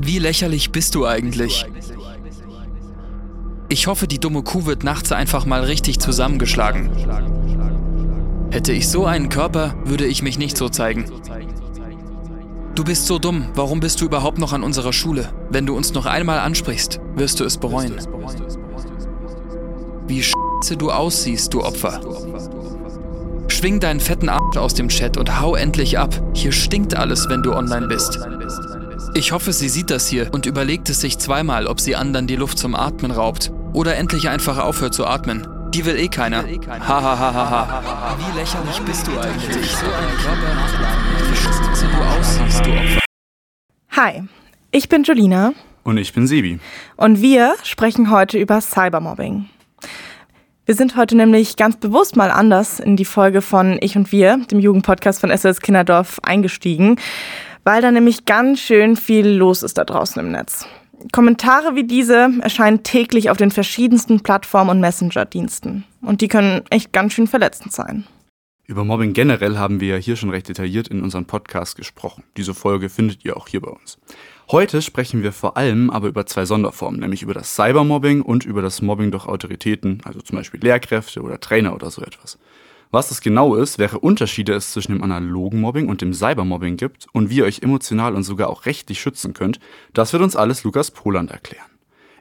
Wie lächerlich bist du eigentlich? Ich hoffe, die dumme Kuh wird nachts einfach mal richtig zusammengeschlagen. Hätte ich so einen Körper, würde ich mich nicht so zeigen. Du bist so dumm, warum bist du überhaupt noch an unserer Schule? Wenn du uns noch einmal ansprichst, wirst du es bereuen. Wie scheiße du aussiehst, du Opfer. Schwing deinen fetten Arsch aus dem Chat und hau endlich ab. Hier stinkt alles, wenn du online bist. Ich hoffe, sie sieht das hier und überlegt es sich zweimal, ob sie anderen die Luft zum Atmen raubt. Oder endlich einfach aufhört zu atmen. Die will eh keiner. Hahaha. Wie lächerlich bist du eigentlich? So ein Körper, wie scheiße du aussiehst, du Opfer. Hi, ich bin Jolina. Und ich bin Sibi. Und wir sprechen heute über Cybermobbing. Wir sind heute nämlich ganz bewusst mal anders in die Folge von Ich und Wir, dem Jugendpodcast von SOS Kinderdorf, eingestiegen, weil da nämlich ganz schön viel los ist da draußen im Netz. Kommentare wie diese erscheinen täglich auf den verschiedensten Plattformen und Messenger-Diensten. Und die können echt ganz schön verletzend sein. Über Mobbing generell haben wir ja hier schon recht detailliert in unserem Podcast gesprochen. Diese Folge findet ihr auch hier bei uns. Heute sprechen wir vor allem aber über zwei Sonderformen, nämlich über das Cybermobbing und über das Mobbing durch Autoritäten, also zum Beispiel Lehrkräfte oder Trainer oder so etwas. Was das genau ist, welche Unterschiede es zwischen dem analogen Mobbing und dem Cybermobbing gibt und wie ihr euch emotional und sogar auch rechtlich schützen könnt, das wird uns alles Lukas Pohland erklären.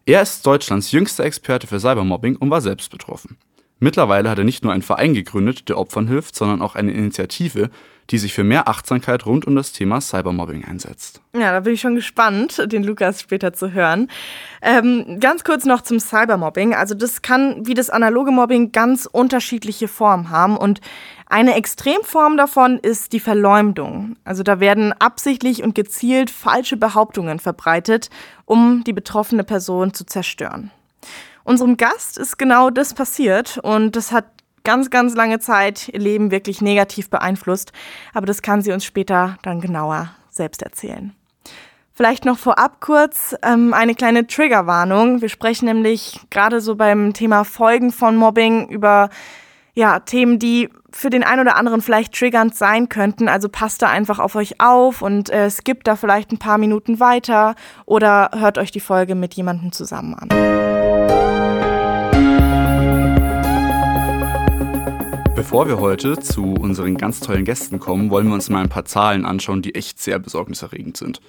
Er ist Deutschlands jüngster Experte für Cybermobbing und war selbst betroffen. Mittlerweile hat er nicht nur einen Verein gegründet, der Opfern hilft, sondern auch eine Initiative, die sich für mehr Achtsamkeit rund um das Thema Cybermobbing einsetzt. Ja, da bin ich schon gespannt, den Lukas später zu hören. Ganz kurz noch zum Cybermobbing. Also das kann, wie das analoge Mobbing, ganz unterschiedliche Formen haben. Und eine Extremform davon ist die Verleumdung. Also da werden absichtlich und gezielt falsche Behauptungen verbreitet, um die betroffene Person zu zerstören. Unserem Gast ist genau das passiert und das hat ganz, ganz lange Zeit ihr Leben wirklich negativ beeinflusst. Aber das kann sie uns später dann genauer selbst erzählen. Vielleicht noch vorab kurz eine kleine Triggerwarnung. Wir sprechen nämlich gerade so beim Thema Folgen von Mobbing über Themen, die für den einen oder anderen vielleicht triggernd sein könnten. Also passt da einfach auf euch auf und skippt da vielleicht ein paar Minuten weiter oder hört euch die Folge mit jemandem zusammen an. Bevor wir heute zu unseren ganz tollen Gästen kommen, wollen wir uns mal ein paar Zahlen anschauen, die echt sehr besorgniserregend sind.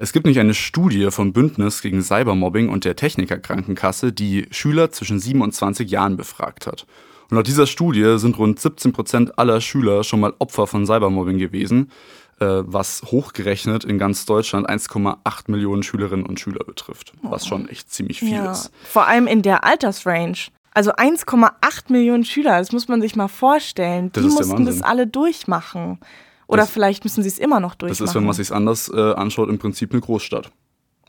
Es gibt nämlich eine Studie vom Bündnis gegen Cybermobbing und der Technikerkrankenkasse, die Schüler zwischen 7 und 20 Jahren befragt hat. Und laut dieser Studie sind rund 17% aller Schüler schon mal Opfer von Cybermobbing gewesen, was hochgerechnet in ganz Deutschland 1,8 Millionen Schülerinnen und Schüler betrifft, was schon echt ziemlich viel ist. Vor allem in der Altersrange. Also 1,8 Millionen Schüler, das muss man sich mal vorstellen. Die mussten das alle durchmachen. Oder vielleicht müssen sie es immer noch durchmachen. Das ist, wenn man es sich anders anschaut, im Prinzip eine Großstadt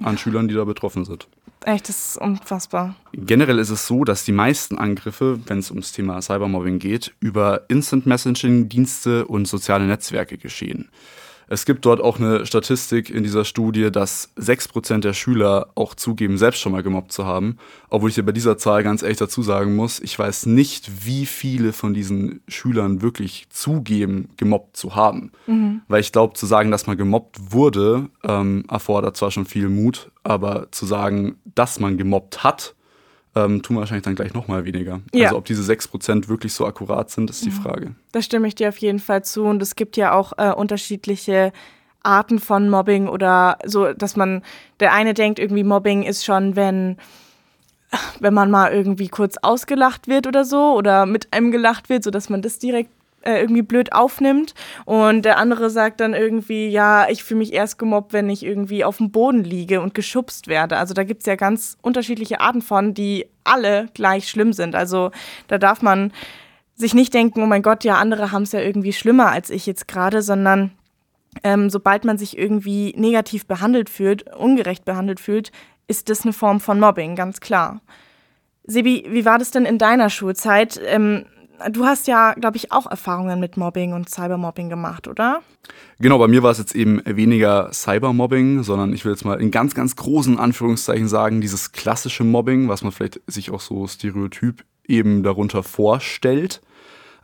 an Schülern, die da betroffen sind. Echt, das ist unfassbar. Generell ist es so, dass die meisten Angriffe, wenn es ums Thema Cybermobbing geht, über Instant-Messaging-Dienste und soziale Netzwerke geschehen. Es gibt dort auch eine Statistik in dieser Studie, dass 6% der Schüler auch zugeben, selbst schon mal gemobbt zu haben. Obwohl ich ja bei dieser Zahl ganz ehrlich dazu sagen muss, ich weiß nicht, wie viele von diesen Schülern wirklich zugeben, gemobbt zu haben. Mhm. Weil ich glaube, zu sagen, dass man gemobbt wurde, erfordert zwar schon viel Mut, aber zu sagen, dass man gemobbt hat, tun wahrscheinlich dann gleich nochmal weniger. Ja. Also ob diese 6% wirklich so akkurat sind, ist die Frage. Da stimme ich dir auf jeden Fall zu. Und es gibt ja auch unterschiedliche Arten von Mobbing oder so, dass man, der eine denkt irgendwie, Mobbing ist schon, wenn man mal irgendwie kurz ausgelacht wird oder so oder mit einem gelacht wird, sodass man das direkt irgendwie blöd aufnimmt. Und der andere sagt dann irgendwie, ich fühle mich erst gemobbt, wenn ich irgendwie auf dem Boden liege und geschubst werde. Also da gibt es ja ganz unterschiedliche Arten von, die alle gleich schlimm sind. Also da darf man sich nicht denken, oh mein Gott, andere haben es ja irgendwie schlimmer als ich jetzt gerade, sondern sobald man sich irgendwie negativ behandelt fühlt, ungerecht behandelt fühlt, ist das eine Form von Mobbing, ganz klar. Sibi, wie war das denn in deiner Schulzeit? Du hast ja, glaube ich, auch Erfahrungen mit Mobbing und Cybermobbing gemacht, oder? Genau, bei mir war es jetzt eben weniger Cybermobbing, sondern ich will jetzt mal in ganz, ganz großen Anführungszeichen sagen, dieses klassische Mobbing, was man vielleicht sich auch so stereotyp eben darunter vorstellt.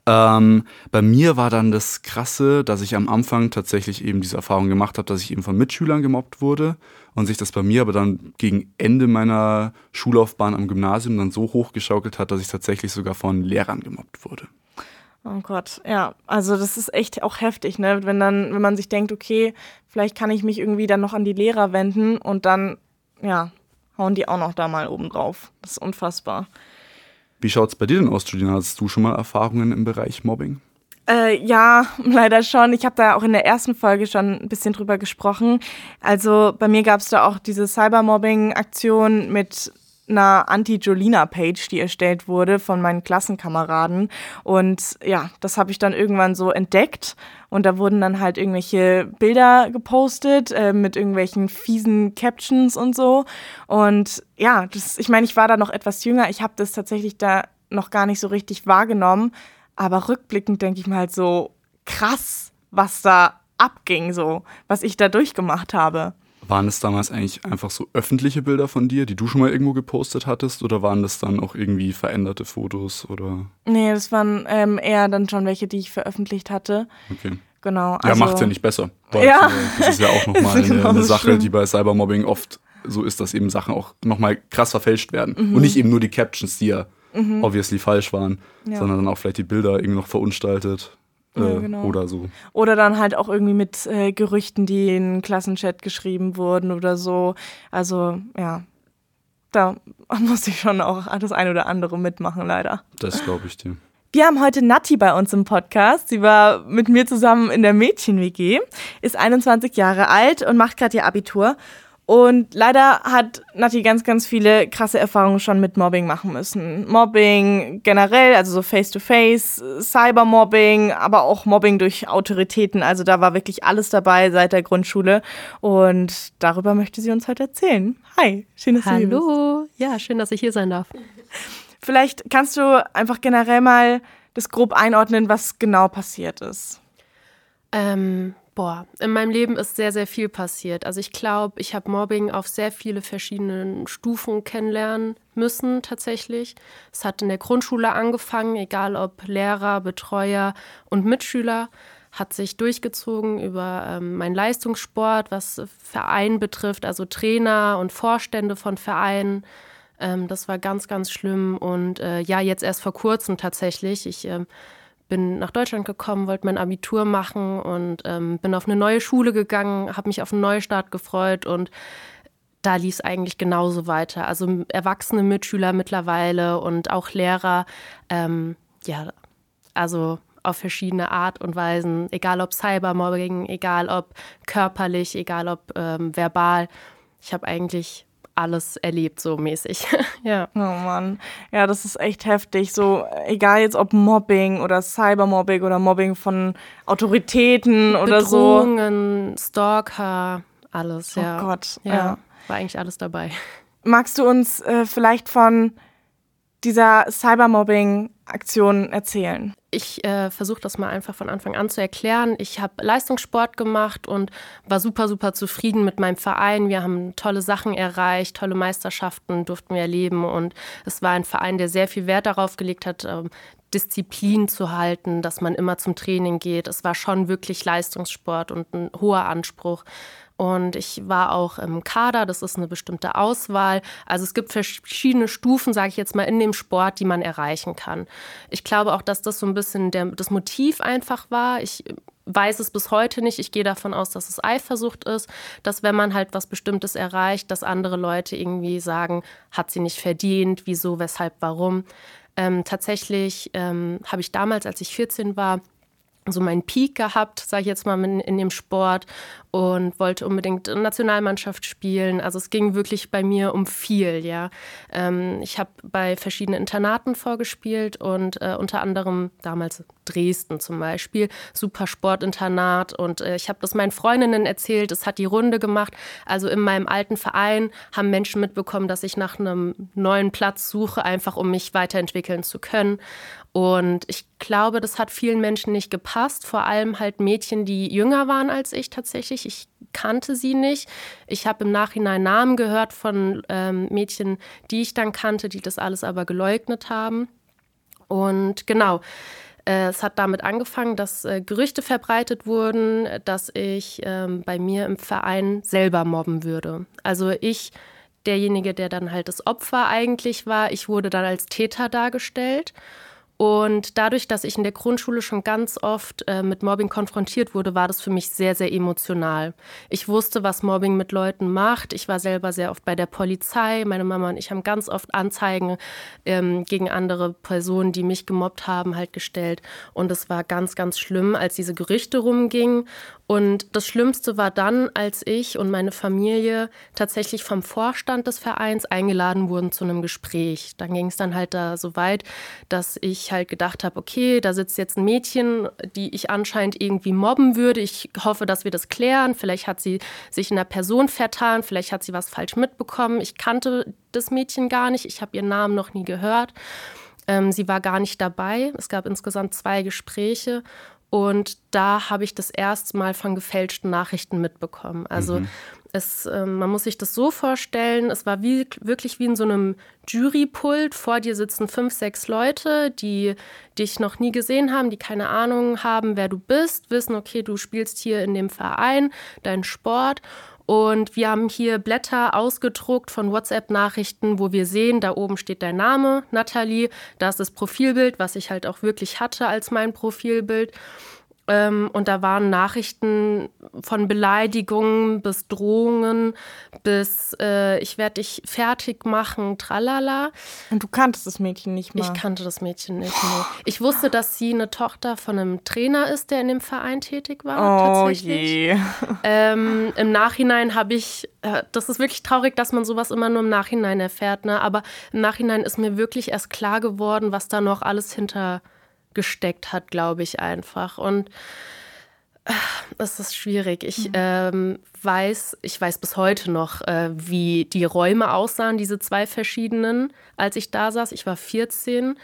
Bei mir war dann das Krasse, dass ich am Anfang tatsächlich eben diese Erfahrung gemacht habe, dass ich eben von Mitschülern gemobbt wurde und sich das bei mir aber dann gegen Ende meiner Schullaufbahn am Gymnasium dann so hochgeschaukelt hat, dass ich tatsächlich sogar von Lehrern gemobbt wurde. Oh Gott, ja, also das ist echt auch heftig, ne? Wenn man sich denkt, okay, vielleicht kann ich mich irgendwie dann noch an die Lehrer wenden und dann, ja, hauen die auch noch da mal oben drauf. Das ist unfassbar. Wie schaut es bei dir denn aus, Jolina? Hast du schon mal Erfahrungen im Bereich Mobbing? Ja, leider schon. Ich habe da auch in der ersten Folge schon ein bisschen drüber gesprochen. Also bei mir gab es da auch diese Cybermobbing-Aktion mit einer Anti-Jolina-Page, die erstellt wurde von meinen Klassenkameraden. Und ja, das habe ich dann irgendwann so entdeckt. Und da wurden dann halt irgendwelche Bilder gepostet mit irgendwelchen fiesen Captions und so. Und ja, ich meine, ich war da noch etwas jünger. Ich habe das tatsächlich da noch gar nicht so richtig wahrgenommen. Aber rückblickend denke ich mir halt so, krass, was da abging, so, was ich da durchgemacht habe. Waren es damals eigentlich einfach so öffentliche Bilder von dir, die du schon mal irgendwo gepostet hattest? Oder waren das dann auch irgendwie veränderte Fotos? Oder? Nee, das waren eher dann schon welche, die ich veröffentlicht hatte. Okay. Genau. Also ja, macht's ja nicht besser. Ja. Das ist ja auch nochmal eine Sache, die bei Cybermobbing oft so ist, dass eben Sachen auch nochmal krass verfälscht werden. Mhm. Und nicht eben nur die Captions, die ja obviously falsch waren, sondern dann auch vielleicht die Bilder irgendwie noch verunstaltet. Ja, genau. Oder so. Oder dann halt auch irgendwie mit Gerüchten, die in Klassenchat geschrieben wurden oder so. Also ja, da muss ich schon auch das ein oder andere mitmachen, leider. Das glaube ich dir. Wir haben heute Nati bei uns im Podcast. Sie war mit mir zusammen in der Mädchen-WG, ist 21 Jahre alt und macht gerade ihr Abitur. Und leider hat Nati ganz, ganz viele krasse Erfahrungen schon mit Mobbing machen müssen. Mobbing generell, also so Face-to-Face, Cybermobbing, aber auch Mobbing durch Autoritäten. Also da war wirklich alles dabei seit der Grundschule. Und darüber möchte sie uns heute erzählen. Hi, schön, dass du hier bist. Hallo, ja, schön, dass ich hier sein darf. Vielleicht kannst du einfach generell mal das grob einordnen, was genau passiert ist. In meinem Leben ist sehr, sehr viel passiert. Also ich glaube, ich habe Mobbing auf sehr viele verschiedenen Stufen kennenlernen müssen tatsächlich. Es hat in der Grundschule angefangen, egal ob Lehrer, Betreuer und Mitschüler, hat sich durchgezogen über meinen Leistungssport, was Verein betrifft, also Trainer und Vorstände von Vereinen. Das war ganz, ganz schlimm und ja, jetzt erst vor kurzem tatsächlich. Ich bin nach Deutschland gekommen, wollte mein Abitur machen und bin auf eine neue Schule gegangen, habe mich auf einen Neustart gefreut und da lief es eigentlich genauso weiter. Also erwachsene Mitschüler mittlerweile und auch Lehrer, ja, also auf verschiedene Art und Weisen, egal ob Cybermobbing, egal ob körperlich, egal ob verbal. Ich habe eigentlich alles erlebt, so mäßig. Ja. Oh Mann. Ja, das ist echt heftig. So, egal jetzt ob Mobbing oder Cybermobbing oder Mobbing von Autoritäten Bedrohungen, oder so. Bedrohungen, Stalker, alles, ja. Oh Gott. Ja, war eigentlich alles dabei. Magst du uns vielleicht von dieser Cybermobbing-Aktion erzählen? Ich versuche das mal einfach von Anfang an zu erklären. Ich habe Leistungssport gemacht und war super, super zufrieden mit meinem Verein. Wir haben tolle Sachen erreicht, tolle Meisterschaften durften wir erleben. Und es war ein Verein, der sehr viel Wert darauf gelegt hat, Disziplin zu halten, dass man immer zum Training geht. Es war schon wirklich Leistungssport und ein hoher Anspruch. Und ich war auch im Kader, das ist eine bestimmte Auswahl. Also es gibt verschiedene Stufen, sage ich jetzt mal, in dem Sport, die man erreichen kann. Ich glaube auch, dass das so ein bisschen das Motiv einfach war. Ich weiß es bis heute nicht. Ich gehe davon aus, dass es Eifersucht ist, dass wenn man halt was Bestimmtes erreicht, dass andere Leute irgendwie sagen, hat sie nicht verdient, wieso, weshalb, warum. Tatsächlich habe ich damals, als ich 14 war, so meinen Peak gehabt, sage ich jetzt mal, in dem Sport und wollte unbedingt Nationalmannschaft spielen. Also es ging wirklich bei mir um viel, ja. Ich habe bei verschiedenen Internaten vorgespielt und unter anderem damals Dresden zum Beispiel, super Sportinternat und ich habe das meinen Freundinnen erzählt, es hat die Runde gemacht. Also in meinem alten Verein haben Menschen mitbekommen, dass ich nach einem neuen Platz suche, einfach um mich weiterentwickeln zu können. Und ich glaube, das hat vielen Menschen nicht gepasst, vor allem halt Mädchen, die jünger waren als ich tatsächlich. Ich kannte sie nicht. Ich habe im Nachhinein Namen gehört von Mädchen, die ich dann kannte, die das alles aber geleugnet haben. Und genau, Es hat damit angefangen, dass Gerüchte verbreitet wurden, dass ich bei mir im Verein selber mobben würde. Also ich, derjenige, der dann halt das Opfer eigentlich war, ich wurde dann als Täter dargestellt. Und dadurch, dass ich in der Grundschule schon ganz oft mit Mobbing konfrontiert wurde, war das für mich sehr, sehr emotional. Ich wusste, was Mobbing mit Leuten macht. Ich war selber sehr oft bei der Polizei. Meine Mama und ich haben ganz oft Anzeigen gegen andere Personen, die mich gemobbt haben, halt gestellt. Und es war ganz, ganz schlimm, als diese Gerüchte rumgingen. Und das Schlimmste war dann, als ich und meine Familie tatsächlich vom Vorstand des Vereins eingeladen wurden zu einem Gespräch. Dann ging es dann halt da so weit, dass ich halt gedacht habe, okay, da sitzt jetzt ein Mädchen, die ich anscheinend irgendwie mobben würde. Ich hoffe, dass wir das klären. Vielleicht hat sie sich in der Person vertan, vielleicht hat sie was falsch mitbekommen. Ich kannte das Mädchen gar nicht, ich habe ihren Namen noch nie gehört. Sie war gar nicht dabei. Es gab insgesamt 2 Gespräche. Und da habe ich das erste Mal von gefälschten Nachrichten mitbekommen. Also man muss sich das so vorstellen, es war wirklich wie in so einem Jurypult. Vor dir sitzen 5, 6 Leute, die dich noch nie gesehen haben, die keine Ahnung haben, wer du bist, wissen, okay, du spielst hier in dem Verein deinen Sport. Und wir haben hier Blätter ausgedruckt von WhatsApp-Nachrichten, wo wir sehen, da oben steht dein Name, Natalie, da ist das Profilbild, was ich halt auch wirklich hatte als mein Profilbild. Und da waren Nachrichten von Beleidigungen bis Drohungen bis ich werde dich fertig machen, tralala. Und du kanntest das Mädchen nicht mal? Ich kannte das Mädchen nicht mehr. Ich wusste, dass sie eine Tochter von einem Trainer ist, der in dem Verein tätig war. Oh tatsächlich. Je. Im Nachhinein habe ich, das ist wirklich traurig, dass man sowas immer nur im Nachhinein erfährt, ne? Aber im Nachhinein ist mir wirklich erst klar geworden, was da noch alles hinter gesteckt hat, glaube ich einfach. Und es ist schwierig. Ich weiß bis heute noch, wie die Räume aussahen, diese 2 verschiedenen, als ich da saß. Ich war 14.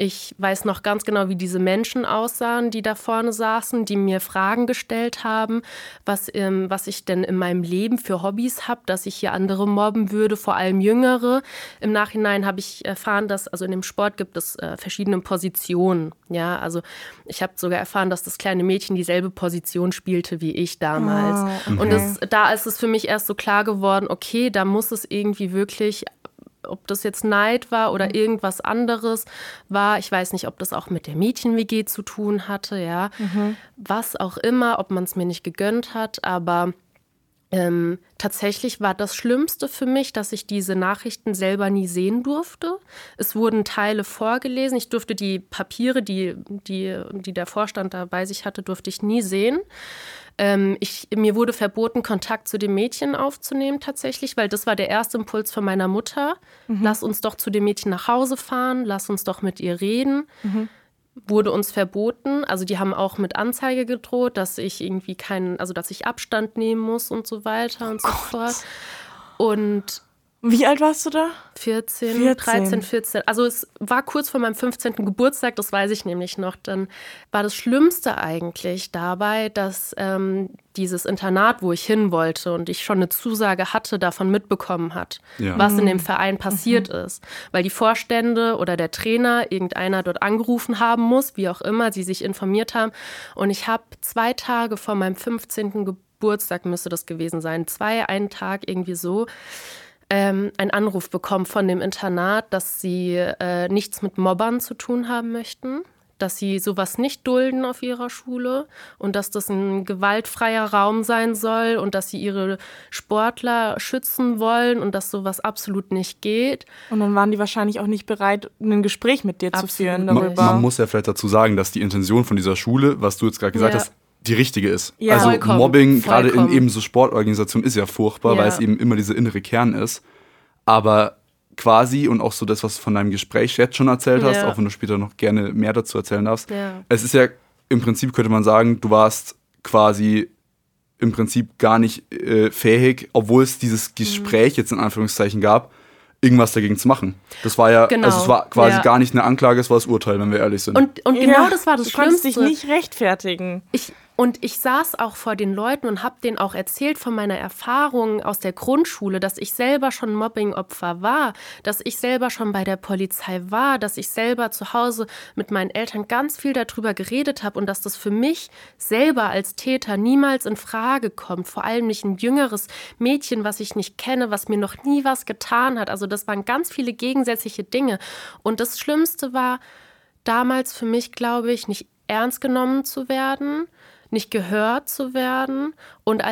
Ich weiß noch ganz genau, wie diese Menschen aussahen, die da vorne saßen, die mir Fragen gestellt haben, was ich denn in meinem Leben für Hobbys habe, dass ich hier andere mobben würde, vor allem Jüngere. Im Nachhinein habe ich erfahren, dass, also in dem Sport gibt es verschiedene Positionen. Ja, also ich habe sogar erfahren, dass das kleine Mädchen dieselbe Position spielte wie ich damals. Oh, okay. Und da ist es für mich erst so klar geworden, okay, da muss es irgendwie wirklich, ob das jetzt Neid war oder irgendwas anderes war. Ich weiß nicht, ob das auch mit der Mädchen-WG zu tun hatte, ja. Mhm. Was auch immer, ob man es mir nicht gegönnt hat. Aber tatsächlich war das Schlimmste für mich, dass ich diese Nachrichten selber nie sehen durfte. Es wurden Teile vorgelesen. Ich durfte die Papiere, die der Vorstand da bei sich hatte, durfte ich nie sehen. Mir wurde verboten, Kontakt zu dem Mädchen aufzunehmen tatsächlich, weil das war der erste Impuls von meiner Mutter. Mhm. Lass uns doch zu dem Mädchen nach Hause fahren, lass uns doch mit ihr reden. Mhm. Wurde uns verboten. Also die haben auch mit Anzeige gedroht, dass ich irgendwie dass ich Abstand nehmen muss und so weiter und so fort. Und wie alt warst du da? 13, 14. Also es war kurz vor meinem 15. Geburtstag, das weiß ich nämlich noch. Dann war das Schlimmste eigentlich dabei, dass dieses Internat, wo ich hin wollte und ich schon eine Zusage hatte, davon mitbekommen hat, ja, was in dem Verein passiert ist. Weil die Vorstände oder der Trainer, irgendeiner dort angerufen haben muss, wie auch immer, sie sich informiert haben. Und ich habe 2 Tage vor meinem 15. Geburtstag, müsste das gewesen sein, 2, einen Tag irgendwie so, einen Anruf bekommen von dem Internat, dass sie nichts mit Mobbern zu tun haben möchten, dass sie sowas nicht dulden auf ihrer Schule und dass das ein gewaltfreier Raum sein soll und dass sie ihre Sportler schützen wollen und dass sowas absolut nicht geht. Und dann waren die wahrscheinlich auch nicht bereit, ein Gespräch mit dir absolut zu führen darüber. Man muss ja vielleicht dazu sagen, dass die Intention von dieser Schule, was du jetzt gerade gesagt hast, die richtige ist. Ja, also vollkommen, Mobbing, gerade in eben so Sportorganisationen, ist ja furchtbar, ja, weil es eben immer dieser innere Kern ist. Aber quasi, und auch so das, was du von deinem Gespräch jetzt schon erzählt hast, auch wenn du später noch gerne mehr dazu erzählen darfst, es ist ja im Prinzip, könnte man sagen, du warst quasi im Prinzip gar nicht fähig, obwohl es dieses Gespräch jetzt in Anführungszeichen gab, irgendwas dagegen zu machen. Das war ja, also es war quasi gar nicht eine Anklage, es war das Urteil, wenn wir ehrlich sind. Und genau das war das Schlimmste. Du konntest dich nicht rechtfertigen. Ich Und ich saß auch vor den Leuten und habe denen auch erzählt von meiner Erfahrung aus der Grundschule, dass ich selber schon Mobbingopfer war, dass ich selber schon bei der Polizei war, dass ich selber zu Hause mit meinen Eltern ganz viel darüber geredet habe und dass das für mich selber als Täter niemals in Frage kommt. Vor allem nicht ein jüngeres Mädchen, was ich nicht kenne, was mir noch nie was getan hat. Also das waren ganz viele gegensätzliche Dinge. Und das Schlimmste war damals für mich, glaube ich, nicht ernst genommen zu werden, nicht gehört zu werden und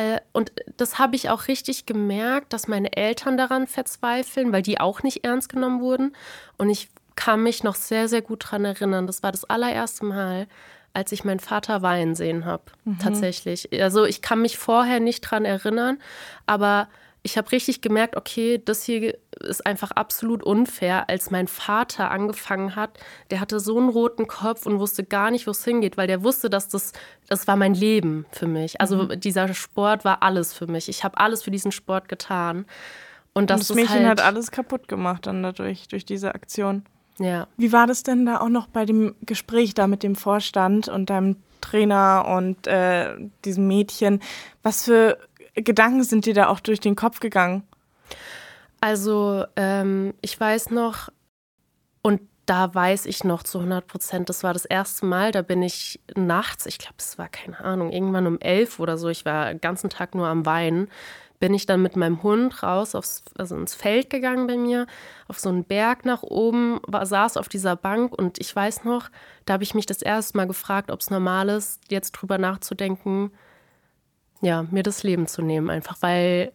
das habe ich auch richtig gemerkt, dass meine Eltern daran verzweifeln, weil die auch nicht ernst genommen wurden und ich kann mich noch sehr, sehr gut daran erinnern, das war das allererste Mal, als ich meinen Vater weinen sehen habe, tatsächlich. Also ich kann mich vorher nicht daran erinnern, aber ich habe richtig gemerkt, okay, das hier ist einfach absolut unfair, als mein Vater angefangen hat. Der hatte so einen roten Kopf und wusste gar nicht, wo es hingeht, weil der wusste, dass das war mein Leben für mich. Also dieser Sport war alles für mich. Ich habe alles für diesen Sport getan. Und das Mädchen halt hat alles kaputt gemacht dann dadurch, durch diese Aktion. Ja. Wie war das denn da auch noch bei dem Gespräch da mit dem Vorstand und deinem Trainer und diesem Mädchen? Was für Gedanken sind dir da auch durch den Kopf gegangen? Also ich weiß noch, und da weiß ich noch zu 100%, das war das erste Mal, da bin ich nachts, ich glaube, es war, keine Ahnung, irgendwann um 11 oder so, ich war den ganzen Tag nur am Weinen, bin ich dann mit meinem Hund raus, ins Feld gegangen bei mir, auf so einen Berg nach oben, saß auf dieser Bank und ich weiß noch, da habe ich mich das erste Mal gefragt, ob es normal ist, jetzt drüber nachzudenken, ja, mir das Leben zu nehmen, einfach weil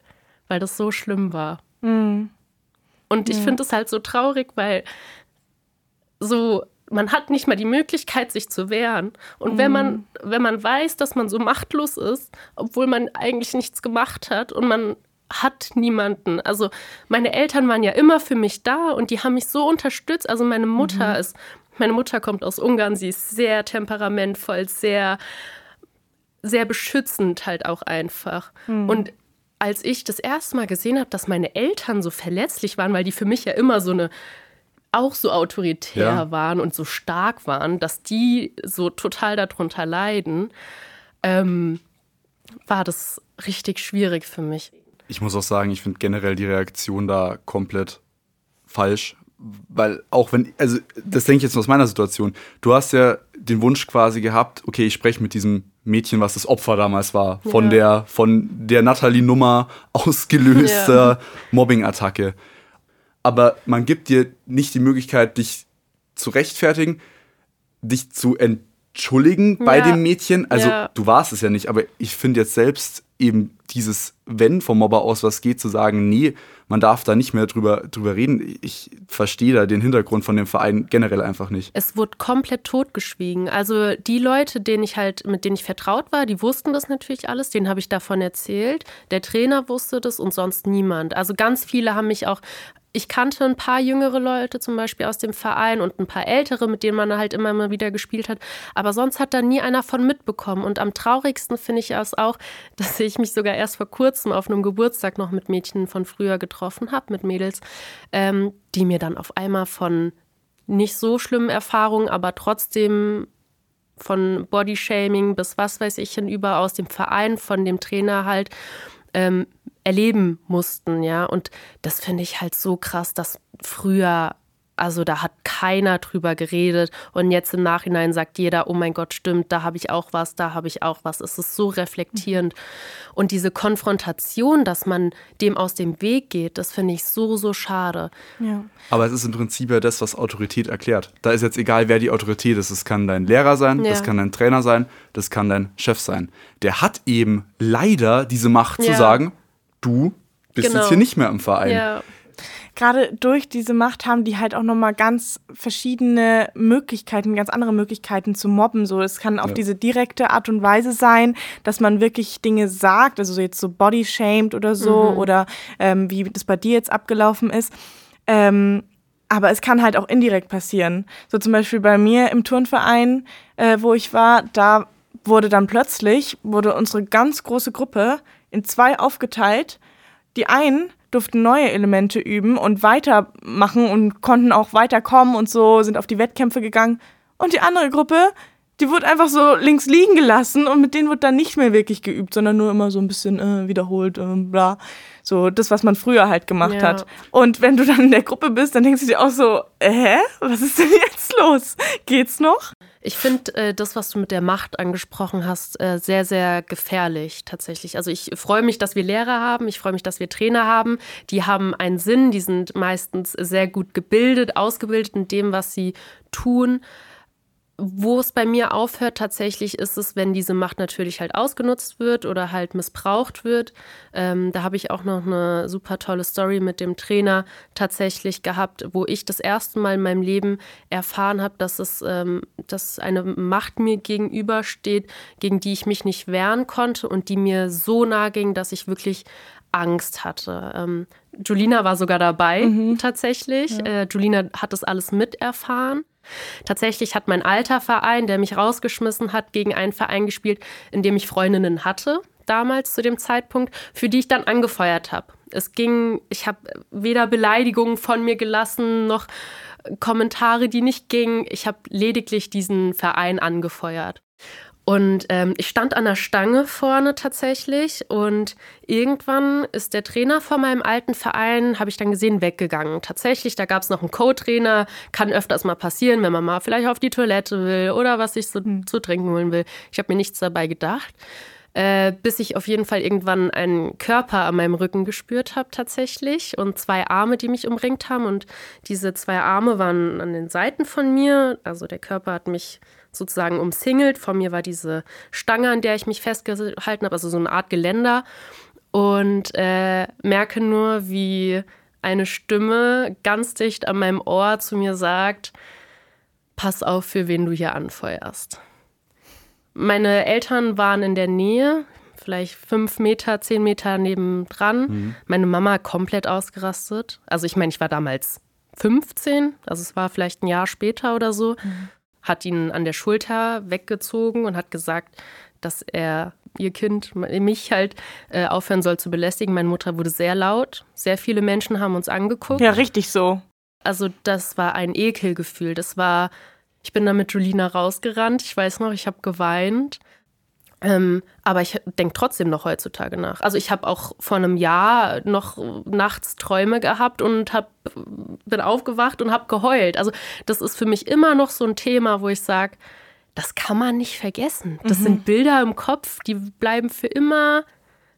das so schlimm war. Mm. Und ich finde es halt so traurig, weil so, man hat nicht mal die Möglichkeit, sich zu wehren. Und wenn man weiß, dass man so machtlos ist, obwohl man eigentlich nichts gemacht hat und man hat niemanden. Also meine Eltern waren ja immer für mich da und die haben mich so unterstützt. Also meine Mutter kommt aus Ungarn, sie ist sehr temperamentvoll, sehr beschützend halt auch einfach. Mhm. Und als ich das erste Mal gesehen habe, dass meine Eltern so verletzlich waren, weil die für mich ja immer auch so autoritär waren und so stark waren, dass die so total darunter leiden, war das richtig schwierig für mich. Ich muss auch sagen, ich finde generell die Reaktion da komplett falsch. Weil auch wenn, also das denke ich jetzt nur aus meiner Situation, du hast ja den Wunsch quasi gehabt, okay, ich spreche mit diesem Mädchen, was das Opfer damals war, von der Natalie-Nummer ausgelöster Mobbing-Attacke. Aber man gibt dir nicht die Möglichkeit, dich zu rechtfertigen, dich zu entschuldigen bei dem Mädchen. Also du warst es ja nicht, aber ich finde jetzt selbst eben dieses, wenn vom Mobber aus was geht, zu sagen, nee, man darf da nicht mehr drüber reden. Ich verstehe da den Hintergrund von dem Verein generell einfach nicht. Es wurde komplett totgeschwiegen. Also die Leute, mit denen ich vertraut war, die wussten das natürlich alles, denen habe ich davon erzählt. Der Trainer wusste das und sonst niemand. Also ganz viele haben mich auch, ich kannte ein paar jüngere Leute zum Beispiel aus dem Verein und ein paar ältere, mit denen man halt immer mal wieder gespielt hat. Aber sonst hat da nie einer von mitbekommen. Und am traurigsten finde ich es auch, dass ich mich sogar erst vor kurzem auf einem Geburtstag noch mit Mädchen von früher getroffen habe, mit Mädels, die mir dann auf einmal von nicht so schlimmen Erfahrungen, aber trotzdem von Bodyshaming bis was weiß ich hinüber aus dem Verein, von dem Trainer halt, erleben mussten, ja. Und das finde ich halt so krass, dass früher, also da hat keiner drüber geredet und jetzt im Nachhinein sagt jeder, oh mein Gott, stimmt, da habe ich auch was. Es ist so reflektierend. Und diese Konfrontation, dass man dem aus dem Weg geht, das finde ich so, so schade. Ja. Aber es ist im Prinzip ja das, was Autorität erklärt. Da ist jetzt egal, wer die Autorität ist. Es kann dein Lehrer sein, das kann dein Trainer sein, das kann dein Chef sein. Der hat eben leider diese Macht zu sagen, du bist jetzt hier nicht mehr im Verein. Ja. Gerade durch diese Macht haben die halt auch nochmal ganz verschiedene Möglichkeiten, ganz andere Möglichkeiten zu mobben. So, es kann auf diese direkte Art und Weise sein, dass man wirklich Dinge sagt, also jetzt so bodyshamed oder so oder wie das bei dir jetzt abgelaufen ist. Aber es kann halt auch indirekt passieren. So zum Beispiel bei mir im Turnverein, wo ich war, da wurde unsere ganz große Gruppe in zwei aufgeteilt. Die einen durften neue Elemente üben und weitermachen und konnten auch weiterkommen und so, sind auf die Wettkämpfe gegangen. Und die andere Gruppe, die wurde einfach so links liegen gelassen und mit denen wurde dann nicht mehr wirklich geübt, sondern nur immer so ein bisschen wiederholt, bla. So das, was man früher halt gemacht hat. Und wenn du dann in der Gruppe bist, dann denkst du dir auch so, hä? Was ist denn jetzt los? Geht's noch? Ich finde das, was du mit der Macht angesprochen hast, sehr, sehr gefährlich tatsächlich. Also ich freue mich, dass wir Lehrer haben, ich freue mich, dass wir Trainer haben. Die haben einen Sinn, die sind meistens sehr gut gebildet, ausgebildet in dem, was sie tun. Wo es bei mir aufhört tatsächlich ist es, wenn diese Macht natürlich halt ausgenutzt wird oder halt missbraucht wird. Da habe ich auch noch eine super tolle Story mit dem Trainer tatsächlich gehabt, wo ich das erste Mal in meinem Leben erfahren habe, dass eine Macht mir gegenübersteht, gegen die ich mich nicht wehren konnte und die mir so nahe ging, dass ich wirklich Angst hatte. Jolina war sogar dabei tatsächlich. Ja. Jolina hat das alles miterfahren. Tatsächlich hat mein alter Verein, der mich rausgeschmissen hat, gegen einen Verein gespielt, in dem ich Freundinnen hatte, damals zu dem Zeitpunkt, für die ich dann angefeuert habe. Ich habe weder Beleidigungen von mir gelassen, noch Kommentare, die nicht gingen. Ich habe lediglich diesen Verein angefeuert. Und ich stand an der Stange vorne tatsächlich und irgendwann ist der Trainer von meinem alten Verein, habe ich dann gesehen, weggegangen. Tatsächlich, da gab es noch einen Co-Trainer, kann öfters mal passieren, wenn man mal vielleicht auf die Toilette will oder was ich so zu trinken holen will. Ich habe mir nichts dabei gedacht, bis ich auf jeden Fall irgendwann einen Körper an meinem Rücken gespürt habe tatsächlich und zwei Arme, die mich umringt haben und diese zwei Arme waren an den Seiten von mir, also der Körper hat mich sozusagen umsingelt. Vor mir war diese Stange, an der ich mich festgehalten habe, also so eine Art Geländer. Und merke nur, wie eine Stimme ganz dicht an meinem Ohr zu mir sagt, pass auf, für wen du hier anfeuerst. Meine Eltern waren in der Nähe, vielleicht 5 Meter, 10 Meter nebendran. Meine Mama komplett ausgerastet. Also ich meine, ich war damals 15, also es war vielleicht ein Jahr später oder so. Hat ihn an der Schulter weggezogen und hat gesagt, dass er ihr Kind, mich halt, aufhören soll zu belästigen. Meine Mutter wurde sehr laut. Sehr viele Menschen haben uns angeguckt. Ja, richtig so. Also das war ein Ekelgefühl. Ich bin da mit Jolina rausgerannt. Ich weiß noch, ich habe geweint. Aber ich denke trotzdem noch heutzutage nach. Also ich habe auch vor einem Jahr noch nachts Träume gehabt und bin aufgewacht und habe geheult. Also das ist für mich immer noch so ein Thema, wo ich sage, das kann man nicht vergessen. Das sind Bilder im Kopf, die bleiben für immer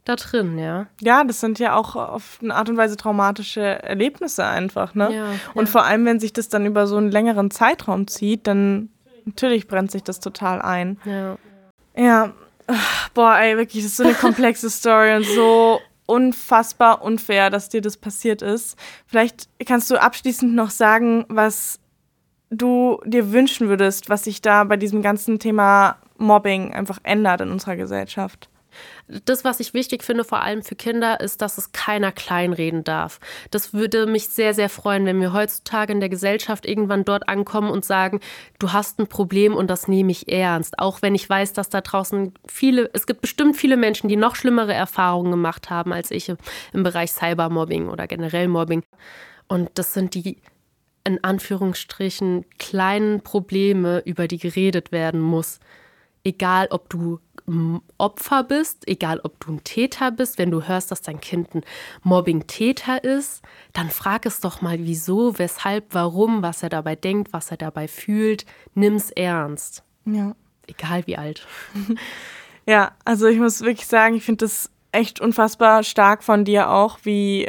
da drin, ja. Ja, das sind ja auch auf eine Art und Weise traumatische Erlebnisse einfach, ne? Ja, und vor allem, wenn sich das dann über so einen längeren Zeitraum zieht, dann natürlich brennt sich das total ein. Ja. Boah, ey, wirklich, das ist so eine komplexe Story und so unfassbar unfair, dass dir das passiert ist. Vielleicht kannst du abschließend noch sagen, was du dir wünschen würdest, was sich da bei diesem ganzen Thema Mobbing einfach ändert in unserer Gesellschaft. Das, was ich wichtig finde, vor allem für Kinder, ist, dass es keiner kleinreden darf. Das würde mich sehr, sehr freuen, wenn wir heutzutage in der Gesellschaft irgendwann dort ankommen und sagen, du hast ein Problem und das nehme ich ernst. Auch wenn ich weiß, dass da draußen es gibt bestimmt viele Menschen, die noch schlimmere Erfahrungen gemacht haben als ich im Bereich Cybermobbing oder generell Mobbing. Und das sind die, in Anführungsstrichen, kleinen Probleme, über die geredet werden muss. Egal, ob du Opfer bist, egal ob du ein Täter bist, wenn du hörst, dass dein Kind ein Mobbing-Täter ist, dann frag es doch mal, wieso, weshalb, warum, was er dabei denkt, was er dabei fühlt. Nimm's ernst. Ja. Egal wie alt. Ja, also ich muss wirklich sagen, ich finde das echt unfassbar stark von dir auch, wie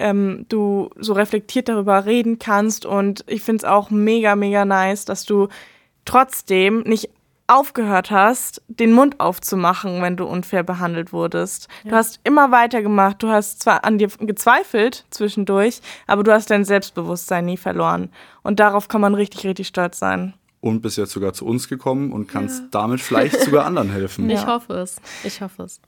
du so reflektiert darüber reden kannst und ich finde es auch mega, mega nice, dass du trotzdem nicht aufgehört hast, den Mund aufzumachen, wenn du unfair behandelt wurdest. Ja. Du hast immer weitergemacht, du hast zwar an dir gezweifelt zwischendurch, aber du hast dein Selbstbewusstsein nie verloren. Und darauf kann man richtig, richtig stolz sein. Und bist jetzt sogar zu uns gekommen und kannst damit vielleicht sogar anderen helfen. Ich hoffe es, ich hoffe es.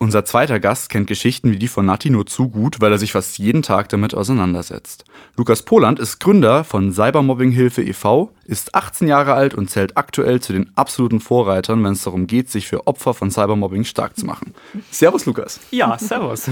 Unser zweiter Gast kennt Geschichten wie die von Nati nur zu gut, weil er sich fast jeden Tag damit auseinandersetzt. Lukas Pohland ist Gründer von Cybermobbinghilfe e.V., ist 18 Jahre alt und zählt aktuell zu den absoluten Vorreitern, wenn es darum geht, sich für Opfer von Cybermobbing stark zu machen. Servus, Lukas. Ja, servus.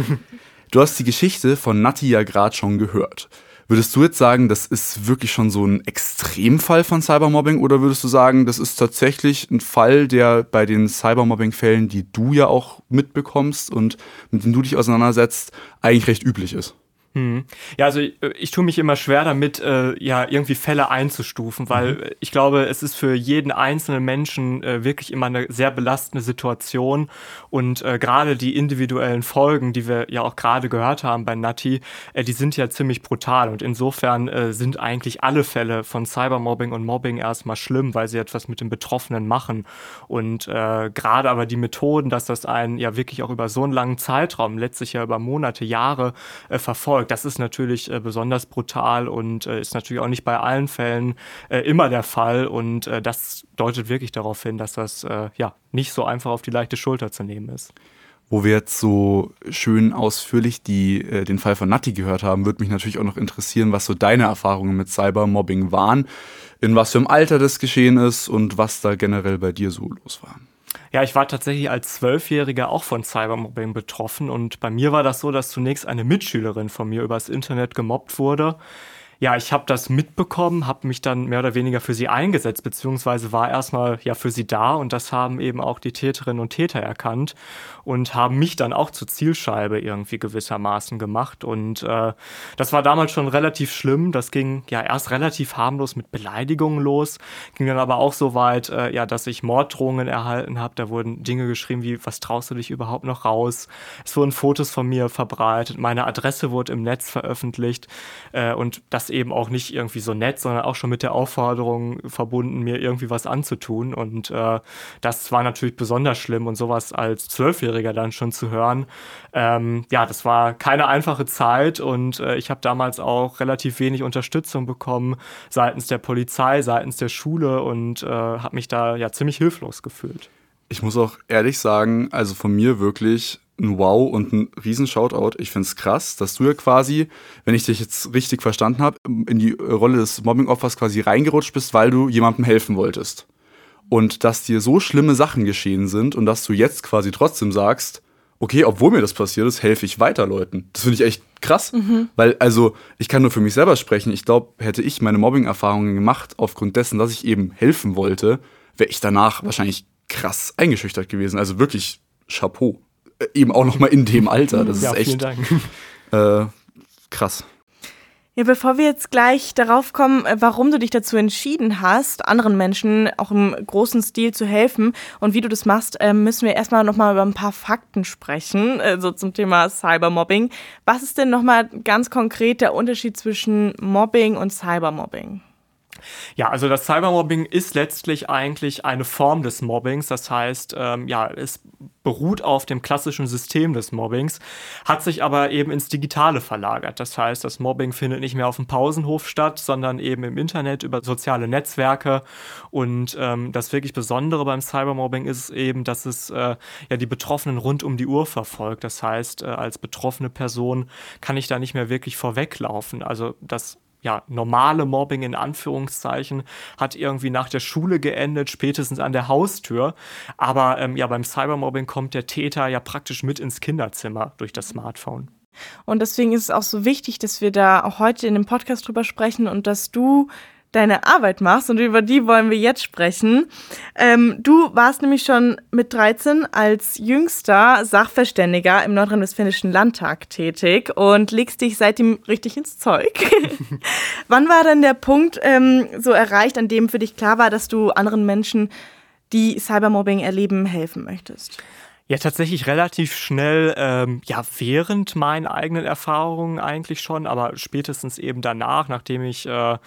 Du hast die Geschichte von Nati ja gerade schon gehört. Würdest du jetzt sagen, das ist wirklich schon so ein Extremfall von Cybermobbing, oder würdest du sagen, das ist tatsächlich ein Fall, der bei den Cybermobbing-Fällen, die du ja auch mitbekommst und mit denen du dich auseinandersetzt, eigentlich recht üblich ist? Ja, also ich tue mich immer schwer damit, irgendwie Fälle einzustufen, weil ich glaube, es ist für jeden einzelnen Menschen wirklich immer eine sehr belastende Situation, und gerade die individuellen Folgen, die wir ja auch gerade gehört haben bei Nati, die sind ja ziemlich brutal, und insofern sind eigentlich alle Fälle von Cybermobbing und Mobbing erstmal schlimm, weil sie etwas mit den Betroffenen machen, und gerade aber die Methoden, dass das einen ja wirklich auch über so einen langen Zeitraum, letztlich ja über Monate, Jahre verfolgt, das ist natürlich besonders brutal und ist natürlich auch nicht bei allen Fällen immer der Fall, und das deutet wirklich darauf hin, dass das nicht so einfach auf die leichte Schulter zu nehmen ist. Wo wir jetzt so schön ausführlich den Fall von Nati gehört haben, würde mich natürlich auch noch interessieren, was so deine Erfahrungen mit Cybermobbing waren, in was für einem Alter das geschehen ist und was da generell bei dir so los war. Ja, ich war tatsächlich als 12-Jähriger auch von Cybermobbing betroffen, und bei mir war das so, dass zunächst eine Mitschülerin von mir übers Internet gemobbt wurde. Ja, ich habe das mitbekommen, habe mich dann mehr oder weniger für sie eingesetzt, beziehungsweise war erstmal ja für sie da, und das haben eben auch die Täterinnen und Täter erkannt und haben mich dann auch zur Zielscheibe irgendwie gewissermaßen gemacht, und das war damals schon relativ schlimm. Das ging ja erst relativ harmlos mit Beleidigungen los, ging dann aber auch so weit, dass ich Morddrohungen erhalten habe. Da wurden Dinge geschrieben wie, was traust du dich überhaupt noch raus? Es wurden Fotos von mir verbreitet, meine Adresse wurde im Netz veröffentlicht, und das eben auch nicht irgendwie so nett, sondern auch schon mit der Aufforderung verbunden, mir irgendwie was anzutun, und das war natürlich besonders schlimm, und sowas als 12-Jähriger dann schon zu hören. Das war keine einfache Zeit, und ich habe damals auch relativ wenig Unterstützung bekommen seitens der Polizei, seitens der Schule, und habe mich da ja ziemlich hilflos gefühlt. Ich muss auch ehrlich sagen, also von mir wirklich ein Wow und ein riesen Shoutout. Ich find's krass, dass du ja quasi, wenn ich dich jetzt richtig verstanden habe, in die Rolle des Mobbing-Opfers quasi reingerutscht bist, weil du jemandem helfen wolltest. Und dass dir so schlimme Sachen geschehen sind und dass du jetzt quasi trotzdem sagst, okay, obwohl mir das passiert ist, helfe ich weiter Leuten. Das finde ich echt krass, weil, also, ich kann nur für mich selber sprechen. Ich glaube, hätte ich meine Mobbing-Erfahrungen gemacht, aufgrund dessen, dass ich eben helfen wollte, wäre ich danach wahrscheinlich krass eingeschüchtert gewesen. Also wirklich Chapeau. Eben auch nochmal in dem Alter. Das ist echt krass. Ja, bevor wir jetzt gleich darauf kommen, warum du dich dazu entschieden hast, anderen Menschen auch im großen Stil zu helfen und wie du das machst, müssen wir erstmal nochmal über ein paar Fakten sprechen, so zum Thema Cybermobbing. Was ist denn nochmal ganz konkret der Unterschied zwischen Mobbing und Cybermobbing? Ja, also das Cybermobbing ist letztlich eigentlich eine Form des Mobbings. Das heißt, es beruht auf dem klassischen System des Mobbings, hat sich aber eben ins Digitale verlagert. Das heißt, das Mobbing findet nicht mehr auf dem Pausenhof statt, sondern eben im Internet über soziale Netzwerke. Und das wirklich Besondere beim Cybermobbing ist eben, dass es die Betroffenen rund um die Uhr verfolgt. Das heißt, als betroffene Person kann ich da nicht mehr wirklich vorweglaufen. Also das normale Mobbing in Anführungszeichen hat irgendwie nach der Schule geendet, spätestens an der Haustür. Aber beim Cybermobbing kommt der Täter ja praktisch mit ins Kinderzimmer durch das Smartphone. Und deswegen ist es auch so wichtig, dass wir da auch heute in dem Podcast drüber sprechen und dass du deine Arbeit machst, und über die wollen wir jetzt sprechen. Du warst nämlich schon mit 13 als jüngster Sachverständiger im Nordrhein-Westfälischen Landtag tätig und legst dich seitdem richtig ins Zeug. Wann war denn der Punkt so erreicht, an dem für dich klar war, dass du anderen Menschen, die Cybermobbing erleben, helfen möchtest? Ja, tatsächlich relativ schnell, während meinen eigenen Erfahrungen eigentlich schon, aber spätestens eben danach, nachdem ich da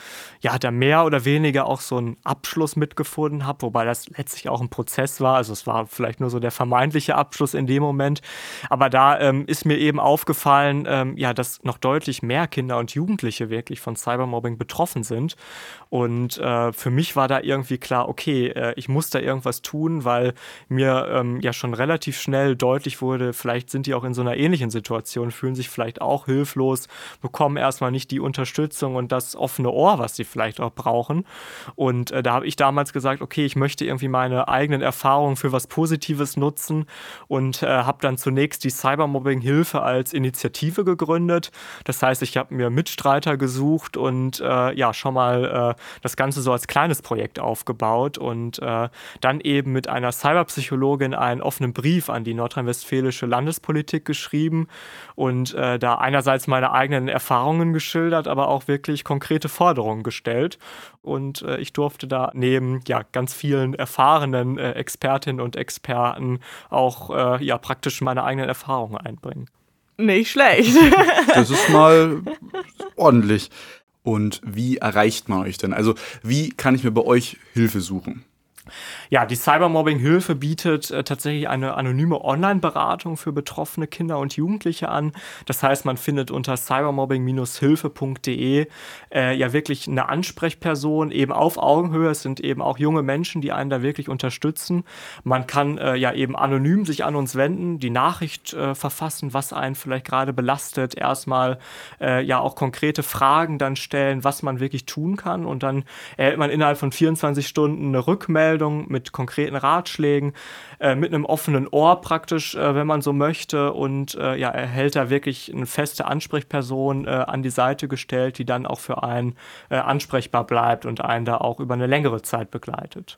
mehr oder weniger auch so einen Abschluss mitgefunden habe, wobei das letztlich auch ein Prozess war, also es war vielleicht nur so der vermeintliche Abschluss in dem Moment, aber da ist mir eben aufgefallen, dass noch deutlich mehr Kinder und Jugendliche wirklich von Cybermobbing betroffen sind, und für mich war da irgendwie klar, okay, ich muss da irgendwas tun, weil mir schon relativ relativ schnell deutlich wurde, vielleicht sind die auch in so einer ähnlichen Situation, fühlen sich vielleicht auch hilflos, bekommen erstmal nicht die Unterstützung und das offene Ohr, was sie vielleicht auch brauchen. Und da habe ich damals gesagt, okay, ich möchte irgendwie meine eigenen Erfahrungen für was Positives nutzen und habe dann zunächst die Cybermobbinghilfe als Initiative gegründet. Das heißt, ich habe mir Mitstreiter gesucht und schon mal das Ganze so als kleines Projekt aufgebaut und dann eben mit einer Cyberpsychologin einen offenen Brief an die nordrhein-westfälische Landespolitik geschrieben und da einerseits meine eigenen Erfahrungen geschildert, aber auch wirklich konkrete Forderungen gestellt. Und ich durfte da neben ganz vielen erfahrenen Expertinnen und Experten auch praktisch meine eigenen Erfahrungen einbringen. Nicht schlecht. Das ist mal ordentlich. Und wie erreicht man euch denn? Also wie kann ich mir bei euch Hilfe suchen? Ja, die Cybermobbing-Hilfe bietet tatsächlich eine anonyme Online-Beratung für betroffene Kinder und Jugendliche an. Das heißt, man findet unter cybermobbing-hilfe.de wirklich eine Ansprechperson, eben auf Augenhöhe. Es sind eben auch junge Menschen, die einen da wirklich unterstützen. Man kann eben anonym sich an uns wenden, die Nachricht verfassen, was einen vielleicht gerade belastet. Erstmal auch konkrete Fragen dann stellen, was man wirklich tun kann. Und dann erhält man innerhalb von 24 Stunden eine Rückmeldung mit konkreten Ratschlägen, mit einem offenen Ohr praktisch, wenn man so möchte, und erhält da wirklich eine feste Ansprechperson an die Seite gestellt, die dann auch für einen ansprechbar bleibt und einen da auch über eine längere Zeit begleitet.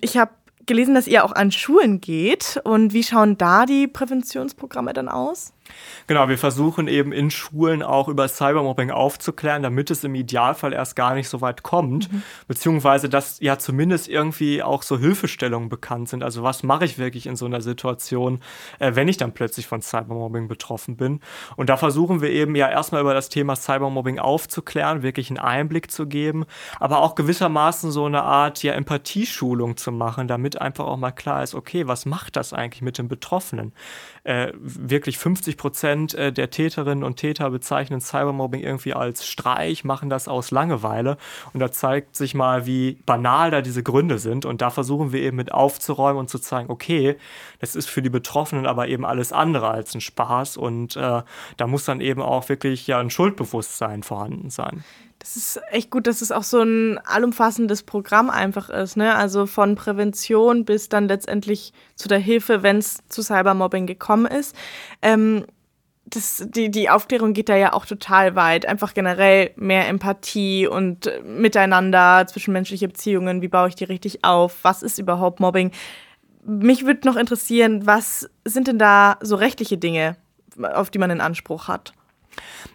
Ich habe gelesen, dass ihr auch an Schulen geht, und wie schauen da die Präventionsprogramme dann aus? Genau, wir versuchen eben in Schulen auch über Cybermobbing aufzuklären, damit es im Idealfall erst gar nicht so weit kommt, beziehungsweise dass ja zumindest irgendwie auch so Hilfestellungen bekannt sind. Also was mache ich wirklich in so einer Situation, wenn ich dann plötzlich von Cybermobbing betroffen bin? Und da versuchen wir eben erstmal über das Thema Cybermobbing aufzuklären, wirklich einen Einblick zu geben, aber auch gewissermaßen so eine Art Empathieschulung zu machen, damit einfach auch mal klar ist, okay, was macht das eigentlich mit dem Betroffenen? Wirklich 50% der Täterinnen und Täter bezeichnen Cybermobbing irgendwie als Streich, machen das aus Langeweile, und da zeigt sich mal, wie banal da diese Gründe sind, und da versuchen wir eben mit aufzuräumen und zu zeigen, okay, das ist für die Betroffenen aber eben alles andere als ein Spaß, und da muss dann eben auch wirklich ein Schuldbewusstsein vorhanden sein. Das ist echt gut, dass es auch so ein allumfassendes Programm einfach ist, ne? Also von Prävention bis dann letztendlich zu der Hilfe, wenn es zu Cybermobbing gekommen ist. Die Aufklärung geht da ja auch total weit. Einfach generell mehr Empathie und Miteinander, zwischenmenschliche Beziehungen. Wie baue ich die richtig auf? Was ist überhaupt Mobbing? Mich würde noch interessieren, was sind denn da so rechtliche Dinge, auf die man einen Anspruch hat?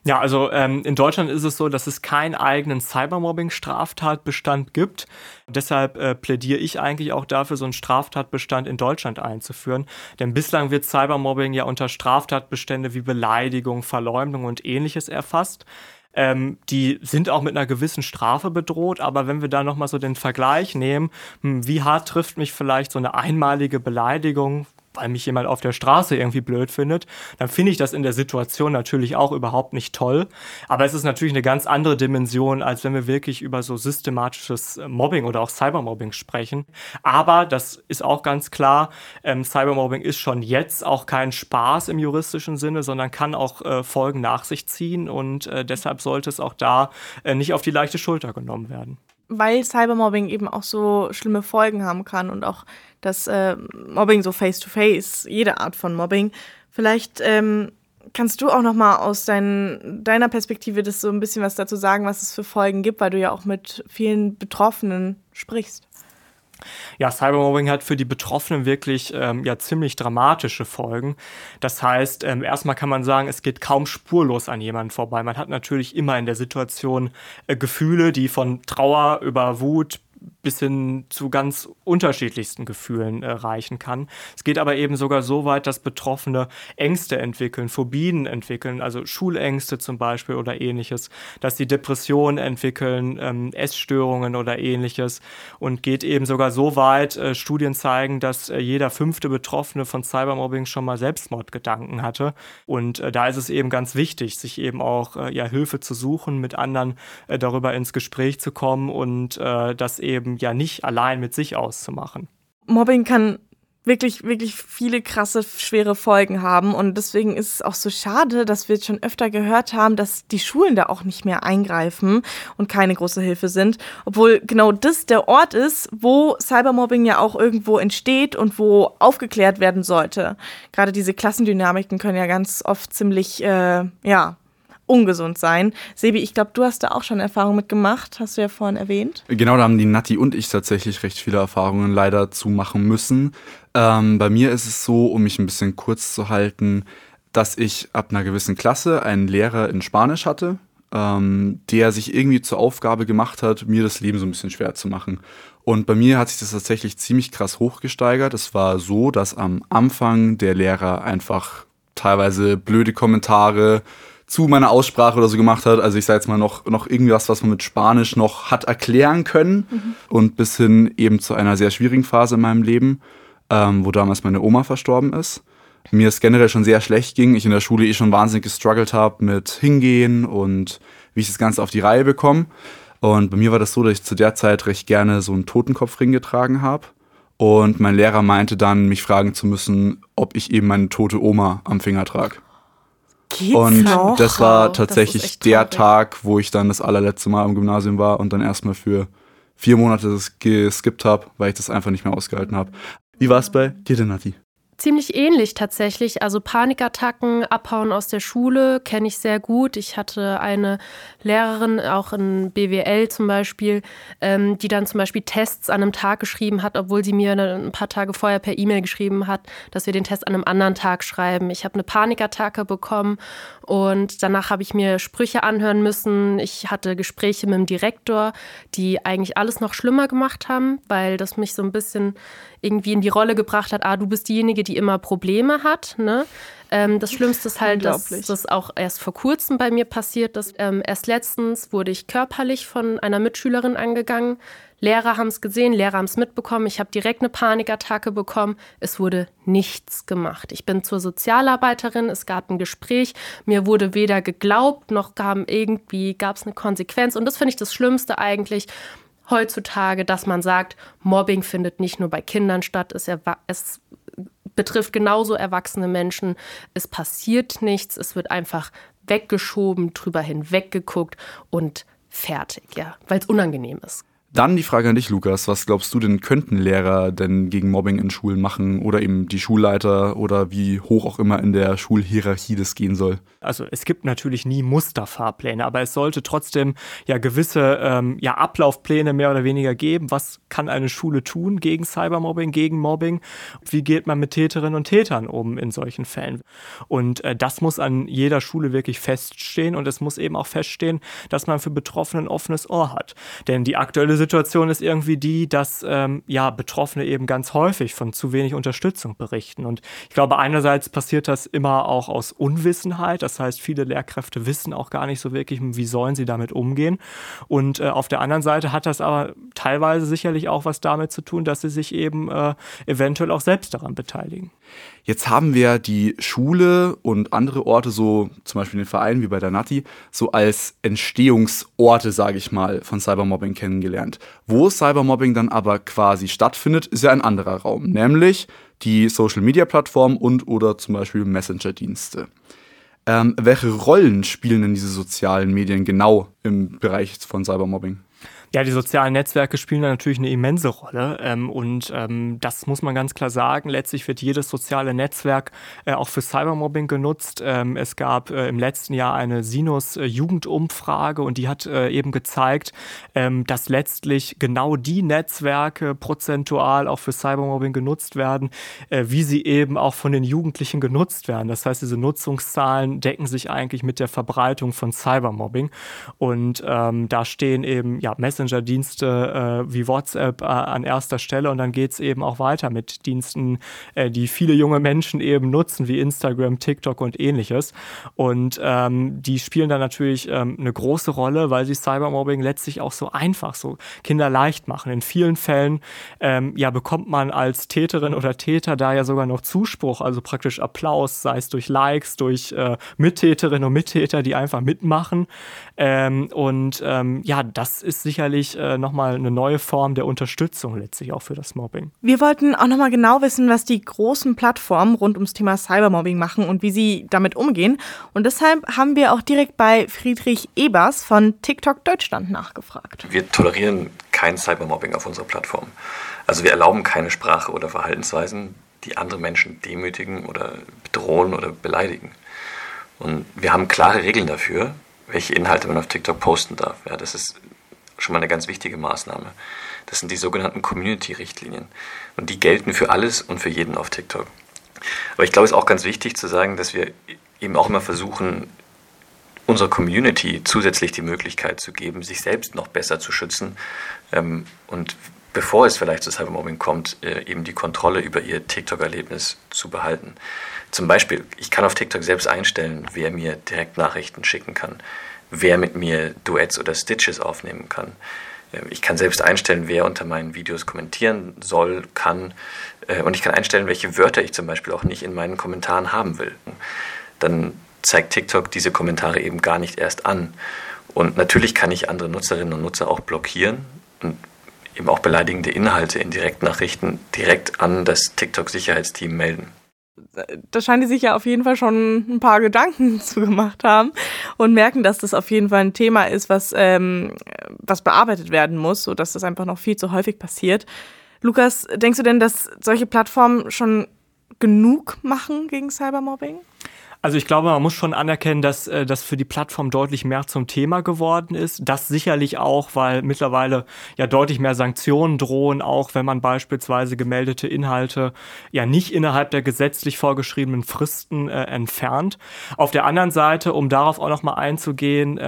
Ja, also in Deutschland ist es so, dass es keinen eigenen Cybermobbing-Straftatbestand gibt. Deshalb plädiere ich eigentlich auch dafür, so einen Straftatbestand in Deutschland einzuführen. Denn bislang wird Cybermobbing unter Straftatbestände wie Beleidigung, Verleumdung und Ähnliches erfasst. Die sind auch mit einer gewissen Strafe bedroht, aber wenn wir da nochmal so den Vergleich nehmen, wie hart trifft mich vielleicht so eine einmalige Beleidigung, weil mich jemand auf der Straße irgendwie blöd findet, dann finde ich das in der Situation natürlich auch überhaupt nicht toll. Aber es ist natürlich eine ganz andere Dimension, als wenn wir wirklich über so systematisches Mobbing oder auch Cybermobbing sprechen. Aber das ist auch ganz klar, Cybermobbing ist schon jetzt auch kein Spaß im juristischen Sinne, sondern kann auch Folgen nach sich ziehen. Und deshalb sollte es auch da nicht auf die leichte Schulter genommen werden. Weil Cybermobbing eben auch so schlimme Folgen haben kann und auch das Mobbing so face-to-face, jede Art von Mobbing. Vielleicht kannst du auch noch mal aus deiner Perspektive das so ein bisschen was dazu sagen, was es für Folgen gibt, weil du ja auch mit vielen Betroffenen sprichst. Ja, Cybermobbing hat für die Betroffenen wirklich ziemlich dramatische Folgen. Das heißt, erstmal kann man sagen, es geht kaum spurlos an jemanden vorbei. Man hat natürlich immer in der Situation Gefühle, die von Trauer über Wut bis hin zu ganz unterschiedlichsten Gefühlen reichen kann. Es geht aber eben sogar so weit, dass Betroffene Ängste entwickeln, Phobien entwickeln, also Schulängste zum Beispiel oder Ähnliches, dass sie Depressionen entwickeln, Essstörungen oder Ähnliches, und geht eben sogar so weit, Studien zeigen, dass jeder 5. Betroffene von Cybermobbing schon mal Selbstmordgedanken hatte, und da ist es eben ganz wichtig, sich eben auch Hilfe zu suchen, mit anderen darüber ins Gespräch zu kommen und das eben nicht allein mit sich auszumachen. Mobbing kann wirklich, wirklich viele krasse, schwere Folgen haben. Und deswegen ist es auch so schade, dass wir jetzt schon öfter gehört haben, dass die Schulen da auch nicht mehr eingreifen und keine große Hilfe sind. Obwohl genau das der Ort ist, wo Cybermobbing ja auch irgendwo entsteht und wo aufgeklärt werden sollte. Gerade diese Klassendynamiken können ja ganz oft ziemlich, ungesund sein. Sebi, ich glaube, du hast da auch schon Erfahrungen mitgemacht, hast du ja vorhin erwähnt. Genau, da haben die Nati und ich tatsächlich recht viele Erfahrungen leider zu machen müssen. Bei mir ist es so, um mich ein bisschen kurz zu halten, dass ich ab einer gewissen Klasse einen Lehrer in Spanisch hatte, der sich irgendwie zur Aufgabe gemacht hat, mir das Leben so ein bisschen schwer zu machen. Und bei mir hat sich das tatsächlich ziemlich krass hochgesteigert. Es war so, dass am Anfang der Lehrer einfach teilweise blöde Kommentare zu meiner Aussprache oder so gemacht hat. Also ich sage jetzt mal noch irgendwas, was man mit Spanisch noch hat erklären können. Mhm. Und bis hin eben zu einer sehr schwierigen Phase in meinem Leben, wo damals meine Oma verstorben ist. Mir es generell schon sehr schlecht ging. Ich in der Schule schon wahnsinnig gestruggelt habe mit Hingehen und wie ich das Ganze auf die Reihe bekomme. Und bei mir war das so, dass ich zu der Zeit recht gerne so einen Totenkopfring getragen habe. Und mein Lehrer meinte dann, mich fragen zu müssen, ob ich eben meine tote Oma am Finger trage. Geht's und noch? Das war tatsächlich das der Tag, wo ich dann das allerletzte Mal am Gymnasium war und dann erstmal für 4 Monate das geskippt habe, weil ich das einfach nicht mehr ausgehalten habe. Wie war es bei dir denn, Nati? Ziemlich ähnlich tatsächlich. Also Panikattacken, Abhauen aus der Schule kenne ich sehr gut. Ich hatte eine Lehrerin, auch in BWL zum Beispiel, die dann zum Beispiel Tests an einem Tag geschrieben hat, obwohl sie mir ein paar Tage vorher per E-Mail geschrieben hat, dass wir den Test an einem anderen Tag schreiben. Ich habe eine Panikattacke bekommen und danach habe ich mir Sprüche anhören müssen. Ich hatte Gespräche mit dem Direktor, die eigentlich alles noch schlimmer gemacht haben, weil das mich so ein bisschen irgendwie in die Rolle gebracht hat, du bist diejenige, die immer Probleme hat, ne? Das Schlimmste ist halt, dass das auch erst vor kurzem bei mir passiert ist. Erst letztens wurde ich körperlich von einer Mitschülerin angegangen. Lehrer haben es gesehen, Lehrer haben es mitbekommen. Ich habe direkt eine Panikattacke bekommen. Es wurde nichts gemacht. Ich bin zur Sozialarbeiterin, es gab ein Gespräch. Mir wurde weder geglaubt, noch gab es eine Konsequenz. Und das finde ich das Schlimmste eigentlich, heutzutage, dass man sagt, Mobbing findet nicht nur bei Kindern statt, es betrifft genauso erwachsene Menschen, es passiert nichts, es wird einfach weggeschoben, drüber hinweggeguckt und fertig, ja, weil es unangenehm ist. Dann die Frage an dich, Lukas, was glaubst du denn, könnten Lehrer denn gegen Mobbing in Schulen machen oder eben die Schulleiter oder wie hoch auch immer in der Schulhierarchie das gehen soll? Also es gibt natürlich nie Musterfahrpläne, aber es sollte trotzdem ja gewisse Ablaufpläne mehr oder weniger geben. Was kann eine Schule tun gegen Cybermobbing, gegen Mobbing? Wie geht man mit Täterinnen und Tätern um in solchen Fällen? Und das muss an jeder Schule wirklich feststehen und es muss eben auch feststehen, dass man für Betroffene ein offenes Ohr hat. Denn die aktuelle Situation ist irgendwie die, dass Betroffene eben ganz häufig von zu wenig Unterstützung berichten. Und ich glaube, einerseits passiert das immer auch aus Unwissenheit. Das heißt, viele Lehrkräfte wissen auch gar nicht so wirklich, wie sollen sie damit umgehen. Und auf der anderen Seite hat das aber teilweise sicherlich auch was damit zu tun, dass sie sich eben eventuell auch selbst daran beteiligen. Jetzt haben wir die Schule und andere Orte, so zum Beispiel den Verein wie bei der Nati, so als Entstehungsorte, sage ich mal, von Cybermobbing kennengelernt. Wo Cybermobbing dann aber quasi stattfindet, ist ja ein anderer Raum, nämlich die Social-Media-Plattformen und oder zum Beispiel Messenger-Dienste. Welche Rollen spielen denn diese sozialen Medien genau im Bereich von Cybermobbing? Ja, die sozialen Netzwerke spielen da natürlich eine immense Rolle das muss man ganz klar sagen. Letztlich wird jedes soziale Netzwerk auch für Cybermobbing genutzt. Es gab im letzten Jahr eine Sinus-Jugendumfrage und die hat eben gezeigt, dass letztlich genau die Netzwerke prozentual auch für Cybermobbing genutzt werden, wie sie eben auch von den Jugendlichen genutzt werden. Das heißt, diese Nutzungszahlen decken sich eigentlich mit der Verbreitung von Cybermobbing und da stehen eben Messenger-Dienste wie WhatsApp an erster Stelle und dann geht es eben auch weiter mit Diensten, die viele junge Menschen eben nutzen, wie Instagram, TikTok und ähnliches. Und die spielen da natürlich eine große Rolle, weil sie Cybermobbing letztlich auch so einfach, so Kinder leicht machen. In vielen Fällen bekommt man als Täterin oder Täter da ja sogar noch Zuspruch, also praktisch Applaus, sei es durch Likes, durch Mittäterinnen und Mittäter, die einfach mitmachen. Das ist sicherlich jährlich nochmal eine neue Form der Unterstützung letztlich auch für das Mobbing. Wir wollten auch nochmal genau wissen, was die großen Plattformen rund ums Thema Cybermobbing machen und wie sie damit umgehen. Und deshalb haben wir auch direkt bei Friedrich Ebers von TikTok Deutschland nachgefragt. Wir tolerieren kein Cybermobbing auf unserer Plattform. Also wir erlauben keine Sprache oder Verhaltensweisen, die andere Menschen demütigen oder bedrohen oder beleidigen. Und wir haben klare Regeln dafür, welche Inhalte man auf TikTok posten darf. Ja, das ist schon mal eine ganz wichtige Maßnahme. Das sind die sogenannten Community-Richtlinien. Und die gelten für alles und für jeden auf TikTok. Aber ich glaube, es ist auch ganz wichtig zu sagen, dass wir eben auch immer versuchen, unserer Community zusätzlich die Möglichkeit zu geben, sich selbst noch besser zu schützen und bevor es vielleicht zu Cybermobbing kommt, eben die Kontrolle über ihr TikTok-Erlebnis zu behalten. Zum Beispiel, ich kann auf TikTok selbst einstellen, wer mir Direktnachrichten schicken kann, wer mit mir Duets oder Stitches aufnehmen kann. Ich kann selbst einstellen, wer unter meinen Videos kommentieren soll, kann. Und ich kann einstellen, welche Wörter ich zum Beispiel auch nicht in meinen Kommentaren haben will. Dann zeigt TikTok diese Kommentare eben gar nicht erst an. Und natürlich kann ich andere Nutzerinnen und Nutzer auch blockieren und eben auch beleidigende Inhalte in Direktnachrichten direkt an das TikTok-Sicherheitsteam melden. Da scheinen die sich ja auf jeden Fall schon ein paar Gedanken zu gemacht haben und merken, dass das auf jeden Fall ein Thema ist, was bearbeitet werden muss, sodass das einfach noch viel zu häufig passiert. Lukas, denkst du denn, dass solche Plattformen schon genug machen gegen Cybermobbing? Also ich glaube, man muss schon anerkennen, dass das für die Plattform deutlich mehr zum Thema geworden ist. Das sicherlich auch, weil mittlerweile ja deutlich mehr Sanktionen drohen, auch wenn man beispielsweise gemeldete Inhalte ja nicht innerhalb der gesetzlich vorgeschriebenen Fristen entfernt. Auf der anderen Seite, um darauf auch nochmal einzugehen,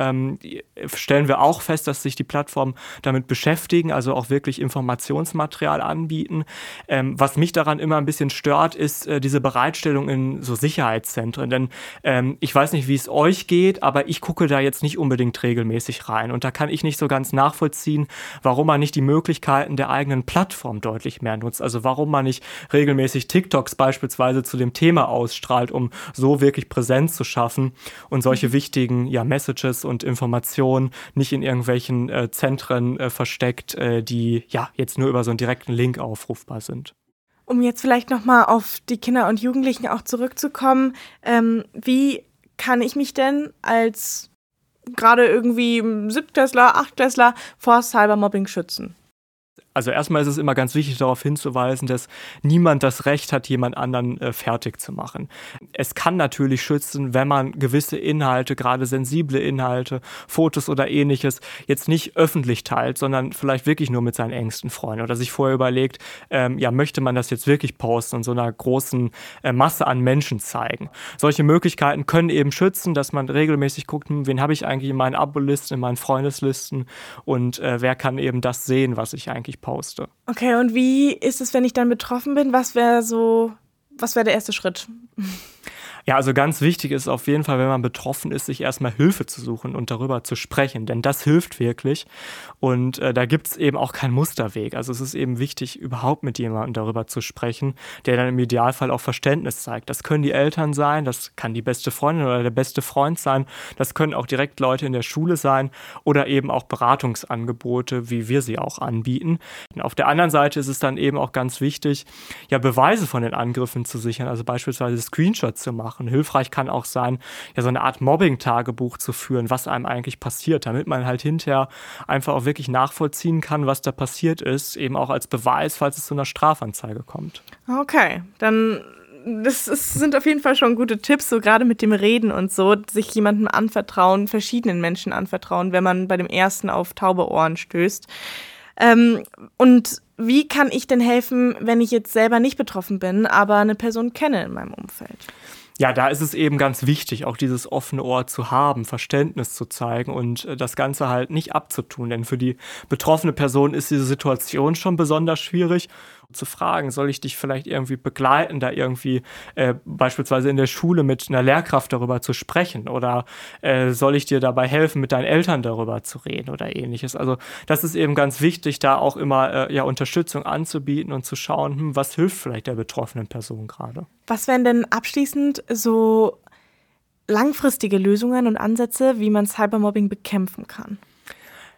stellen wir auch fest, dass sich die Plattformen damit beschäftigen, also auch wirklich Informationsmaterial anbieten. Was mich daran immer ein bisschen stört, ist diese Bereitstellung in so Sicherheitszentren. Denn ich weiß nicht, wie es euch geht, aber ich gucke da jetzt nicht unbedingt regelmäßig rein. Und da kann ich nicht so ganz nachvollziehen, warum man nicht die Möglichkeiten der eigenen Plattform deutlich mehr nutzt. Also warum man nicht regelmäßig TikToks beispielsweise zu dem Thema ausstrahlt, um so wirklich Präsenz zu schaffen und solche wichtigen Messages und Informationen nicht in irgendwelchen Zentren versteckt, die jetzt nur über so einen direkten Link aufrufbar sind. Um jetzt vielleicht nochmal auf die Kinder und Jugendlichen auch zurückzukommen, wie kann ich mich denn als gerade irgendwie Siebtklässler, Achtklässler vor Cybermobbing schützen? Also erstmal ist es immer ganz wichtig, darauf hinzuweisen, dass niemand das Recht hat, jemand anderen fertig zu machen. Es kann natürlich schützen, wenn man gewisse Inhalte, gerade sensible Inhalte, Fotos oder ähnliches, jetzt nicht öffentlich teilt, sondern vielleicht wirklich nur mit seinen engsten Freunden oder sich vorher überlegt, möchte man das jetzt wirklich posten und so einer großen Masse an Menschen zeigen. Solche Möglichkeiten können eben schützen, dass man regelmäßig guckt, wen habe ich eigentlich in meinen Abolisten, in meinen Freundeslisten und wer kann eben das sehen, was ich eigentlich poste. Okay, und wie ist es, wenn ich dann betroffen bin? Was wäre der erste Schritt? Ja, also ganz wichtig ist auf jeden Fall, wenn man betroffen ist, sich erstmal Hilfe zu suchen und darüber zu sprechen, denn das hilft wirklich und da gibt es eben auch keinen Musterweg. Also es ist eben wichtig, überhaupt mit jemandem darüber zu sprechen, der dann im Idealfall auch Verständnis zeigt. Das können die Eltern sein, das kann die beste Freundin oder der beste Freund sein, das können auch direkt Leute in der Schule sein oder eben auch Beratungsangebote, wie wir sie auch anbieten. Und auf der anderen Seite ist es dann eben auch ganz wichtig, Beweise von den Angriffen zu sichern, also beispielsweise Screenshots zu machen. Hilfreich kann auch sein, so eine Art Mobbing-Tagebuch zu führen, was einem eigentlich passiert, damit man halt hinterher einfach auch wirklich nachvollziehen kann, was da passiert ist, eben auch als Beweis, falls es zu einer Strafanzeige kommt. Okay, dann das sind auf jeden Fall schon gute Tipps, so gerade mit dem Reden und so, sich jemandem anvertrauen, verschiedenen Menschen anvertrauen, wenn man bei dem ersten auf taube Ohren stößt. Und wie kann ich denn helfen, wenn ich jetzt selber nicht betroffen bin, aber eine Person kenne in meinem Umfeld? Ja, da ist es eben ganz wichtig, auch dieses offene Ohr zu haben, Verständnis zu zeigen und das Ganze halt nicht abzutun. Denn für die betroffene Person ist diese Situation schon besonders schwierig. Zu fragen, soll ich dich vielleicht irgendwie begleiten, da irgendwie beispielsweise in der Schule mit einer Lehrkraft darüber zu sprechen oder soll ich dir dabei helfen, mit deinen Eltern darüber zu reden oder ähnliches. Also das ist eben ganz wichtig, da auch immer Unterstützung anzubieten und zu schauen, was hilft vielleicht der betroffenen Person gerade. Was wären denn abschließend so langfristige Lösungen und Ansätze, wie man Cybermobbing bekämpfen kann?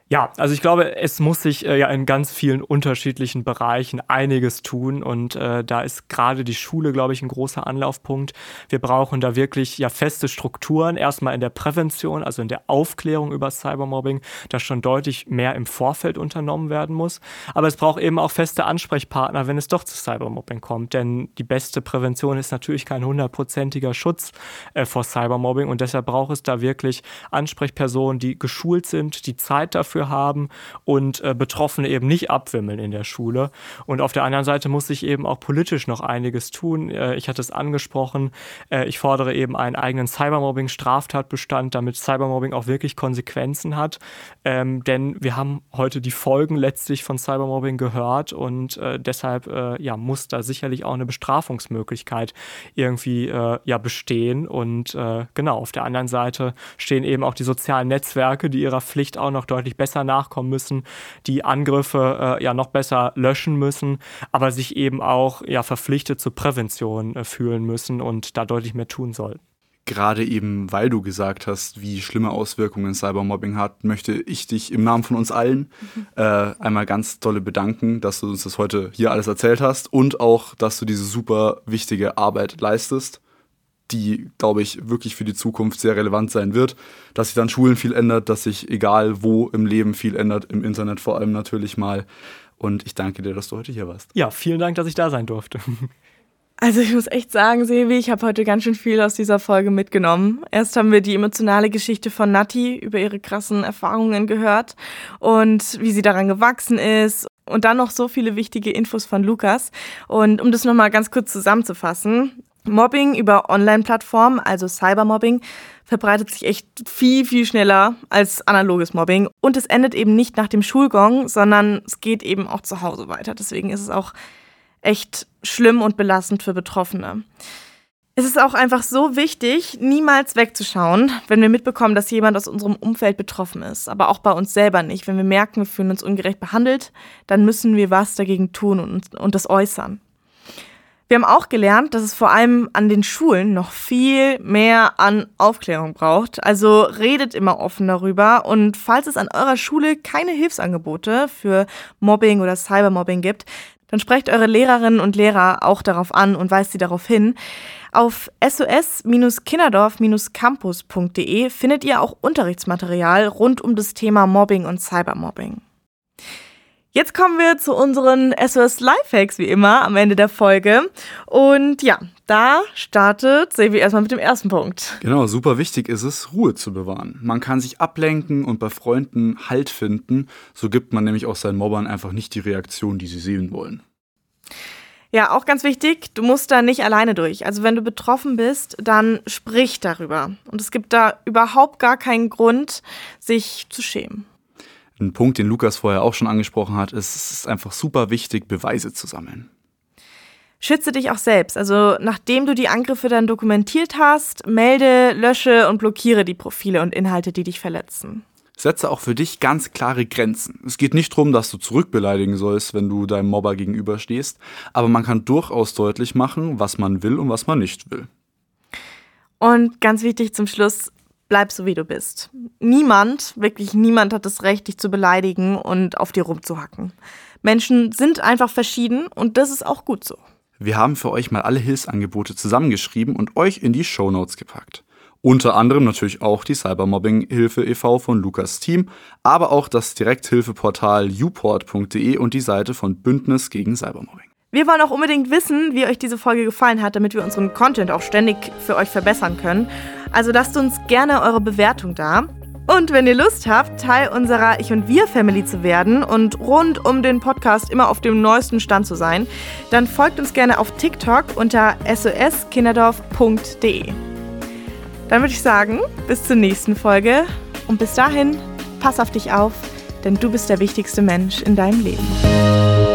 Ja, also ich glaube, es muss sich ja in ganz vielen unterschiedlichen Bereichen einiges tun und da ist gerade die Schule, glaube ich, ein großer Anlaufpunkt. Wir brauchen da wirklich ja feste Strukturen, erstmal in der Prävention, also in der Aufklärung über Cybermobbing, dass schon deutlich mehr im Vorfeld unternommen werden muss. Aber es braucht eben auch feste Ansprechpartner, wenn es doch zu Cybermobbing kommt, denn die beste Prävention ist natürlich kein 100%iger Schutz vor Cybermobbing und deshalb braucht es da wirklich Ansprechpersonen, die geschult sind, die Zeit dafür haben und Betroffene eben nicht abwimmeln in der Schule. Und auf der anderen Seite muss sich eben auch politisch noch einiges tun. Ich hatte es angesprochen, ich fordere eben einen eigenen Cybermobbing-Straftatbestand, damit Cybermobbing auch wirklich Konsequenzen hat. Denn wir haben heute die Folgen letztlich von Cybermobbing gehört und deshalb muss da sicherlich auch eine Bestrafungsmöglichkeit irgendwie bestehen. Und auf der anderen Seite stehen eben auch die sozialen Netzwerke, die ihrer Pflicht auch noch deutlich besser nachkommen müssen, die Angriffe noch besser löschen müssen, aber sich eben auch verpflichtet zur Prävention fühlen müssen und da deutlich mehr tun sollten. Gerade eben, weil du gesagt hast, wie schlimme Auswirkungen Cybermobbing hat, möchte ich dich im Namen von uns allen einmal ganz dolle bedanken, dass du uns das heute hier alles erzählt hast und auch, dass du diese super wichtige Arbeit leistest, die, glaube ich, wirklich für die Zukunft sehr relevant sein wird, dass sich dann Schulen viel ändert, dass sich egal wo im Leben viel ändert, im Internet vor allem natürlich mal. Und ich danke dir, dass du heute hier warst. Ja, vielen Dank, dass ich da sein durfte. Also ich muss echt sagen, Sibi, ich habe heute ganz schön viel aus dieser Folge mitgenommen. Erst haben wir die emotionale Geschichte von Nati über ihre krassen Erfahrungen gehört und wie sie daran gewachsen ist. Und dann noch so viele wichtige Infos von Lukas. Und um das nochmal ganz kurz zusammenzufassen: Mobbing über Online-Plattformen, also Cybermobbing, verbreitet sich echt viel, viel schneller als analoges Mobbing. Und es endet eben nicht nach dem Schulgong, sondern es geht eben auch zu Hause weiter. Deswegen ist es auch echt schlimm und belastend für Betroffene. Es ist auch einfach so wichtig, niemals wegzuschauen, wenn wir mitbekommen, dass jemand aus unserem Umfeld betroffen ist. Aber auch bei uns selber nicht. Wenn wir merken, wir fühlen uns ungerecht behandelt, dann müssen wir was dagegen tun und das äußern. Wir haben auch gelernt, dass es vor allem an den Schulen noch viel mehr an Aufklärung braucht. Also redet immer offen darüber und falls es an eurer Schule keine Hilfsangebote für Mobbing oder Cybermobbing gibt, dann sprecht eure Lehrerinnen und Lehrer auch darauf an und weist sie darauf hin. Auf sos-kinderdorf-campus.de findet ihr auch Unterrichtsmaterial rund um das Thema Mobbing und Cybermobbing. Jetzt kommen wir zu unseren SOS Lifehacks, wie immer, am Ende der Folge. Und ja, da startet Sevi erstmal mit dem ersten Punkt. Genau, super wichtig ist es, Ruhe zu bewahren. Man kann sich ablenken und bei Freunden Halt finden. So gibt man nämlich auch seinen Mobbern einfach nicht die Reaktion, die sie sehen wollen. Ja, auch ganz wichtig, du musst da nicht alleine durch. Also wenn du betroffen bist, dann sprich darüber. Und es gibt da überhaupt gar keinen Grund, sich zu schämen. Ein Punkt, den Lukas vorher auch schon angesprochen hat, ist, es ist einfach super wichtig, Beweise zu sammeln. Schütze dich auch selbst. Also nachdem du die Angriffe dann dokumentiert hast, melde, lösche und blockiere die Profile und Inhalte, die dich verletzen. Setze auch für dich ganz klare Grenzen. Es geht nicht darum, dass du zurückbeleidigen sollst, wenn du deinem Mobber gegenüberstehst, aber man kann durchaus deutlich machen, was man will und was man nicht will. Und ganz wichtig zum Schluss: Bleib so, wie du bist. Niemand, wirklich niemand hat das Recht, dich zu beleidigen und auf dir rumzuhacken. Menschen sind einfach verschieden und das ist auch gut so. Wir haben für euch mal alle Hilfsangebote zusammengeschrieben und euch in die Shownotes gepackt. Unter anderem natürlich auch die Cybermobbinghilfe e.V. von Lukas Team, aber auch das Direkthilfeportal youport.de und die Seite von Bündnis gegen Cybermobbing. Wir wollen auch unbedingt wissen, wie euch diese Folge gefallen hat, damit wir unseren Content auch ständig für euch verbessern können. Also lasst uns gerne eure Bewertung da. Und wenn ihr Lust habt, Teil unserer Ich und Wir Family zu werden und rund um den Podcast immer auf dem neuesten Stand zu sein, dann folgt uns gerne auf TikTok unter sos-kinderdorf.de. Dann würde ich sagen, bis zur nächsten Folge und bis dahin, pass auf dich auf, denn du bist der wichtigste Mensch in deinem Leben.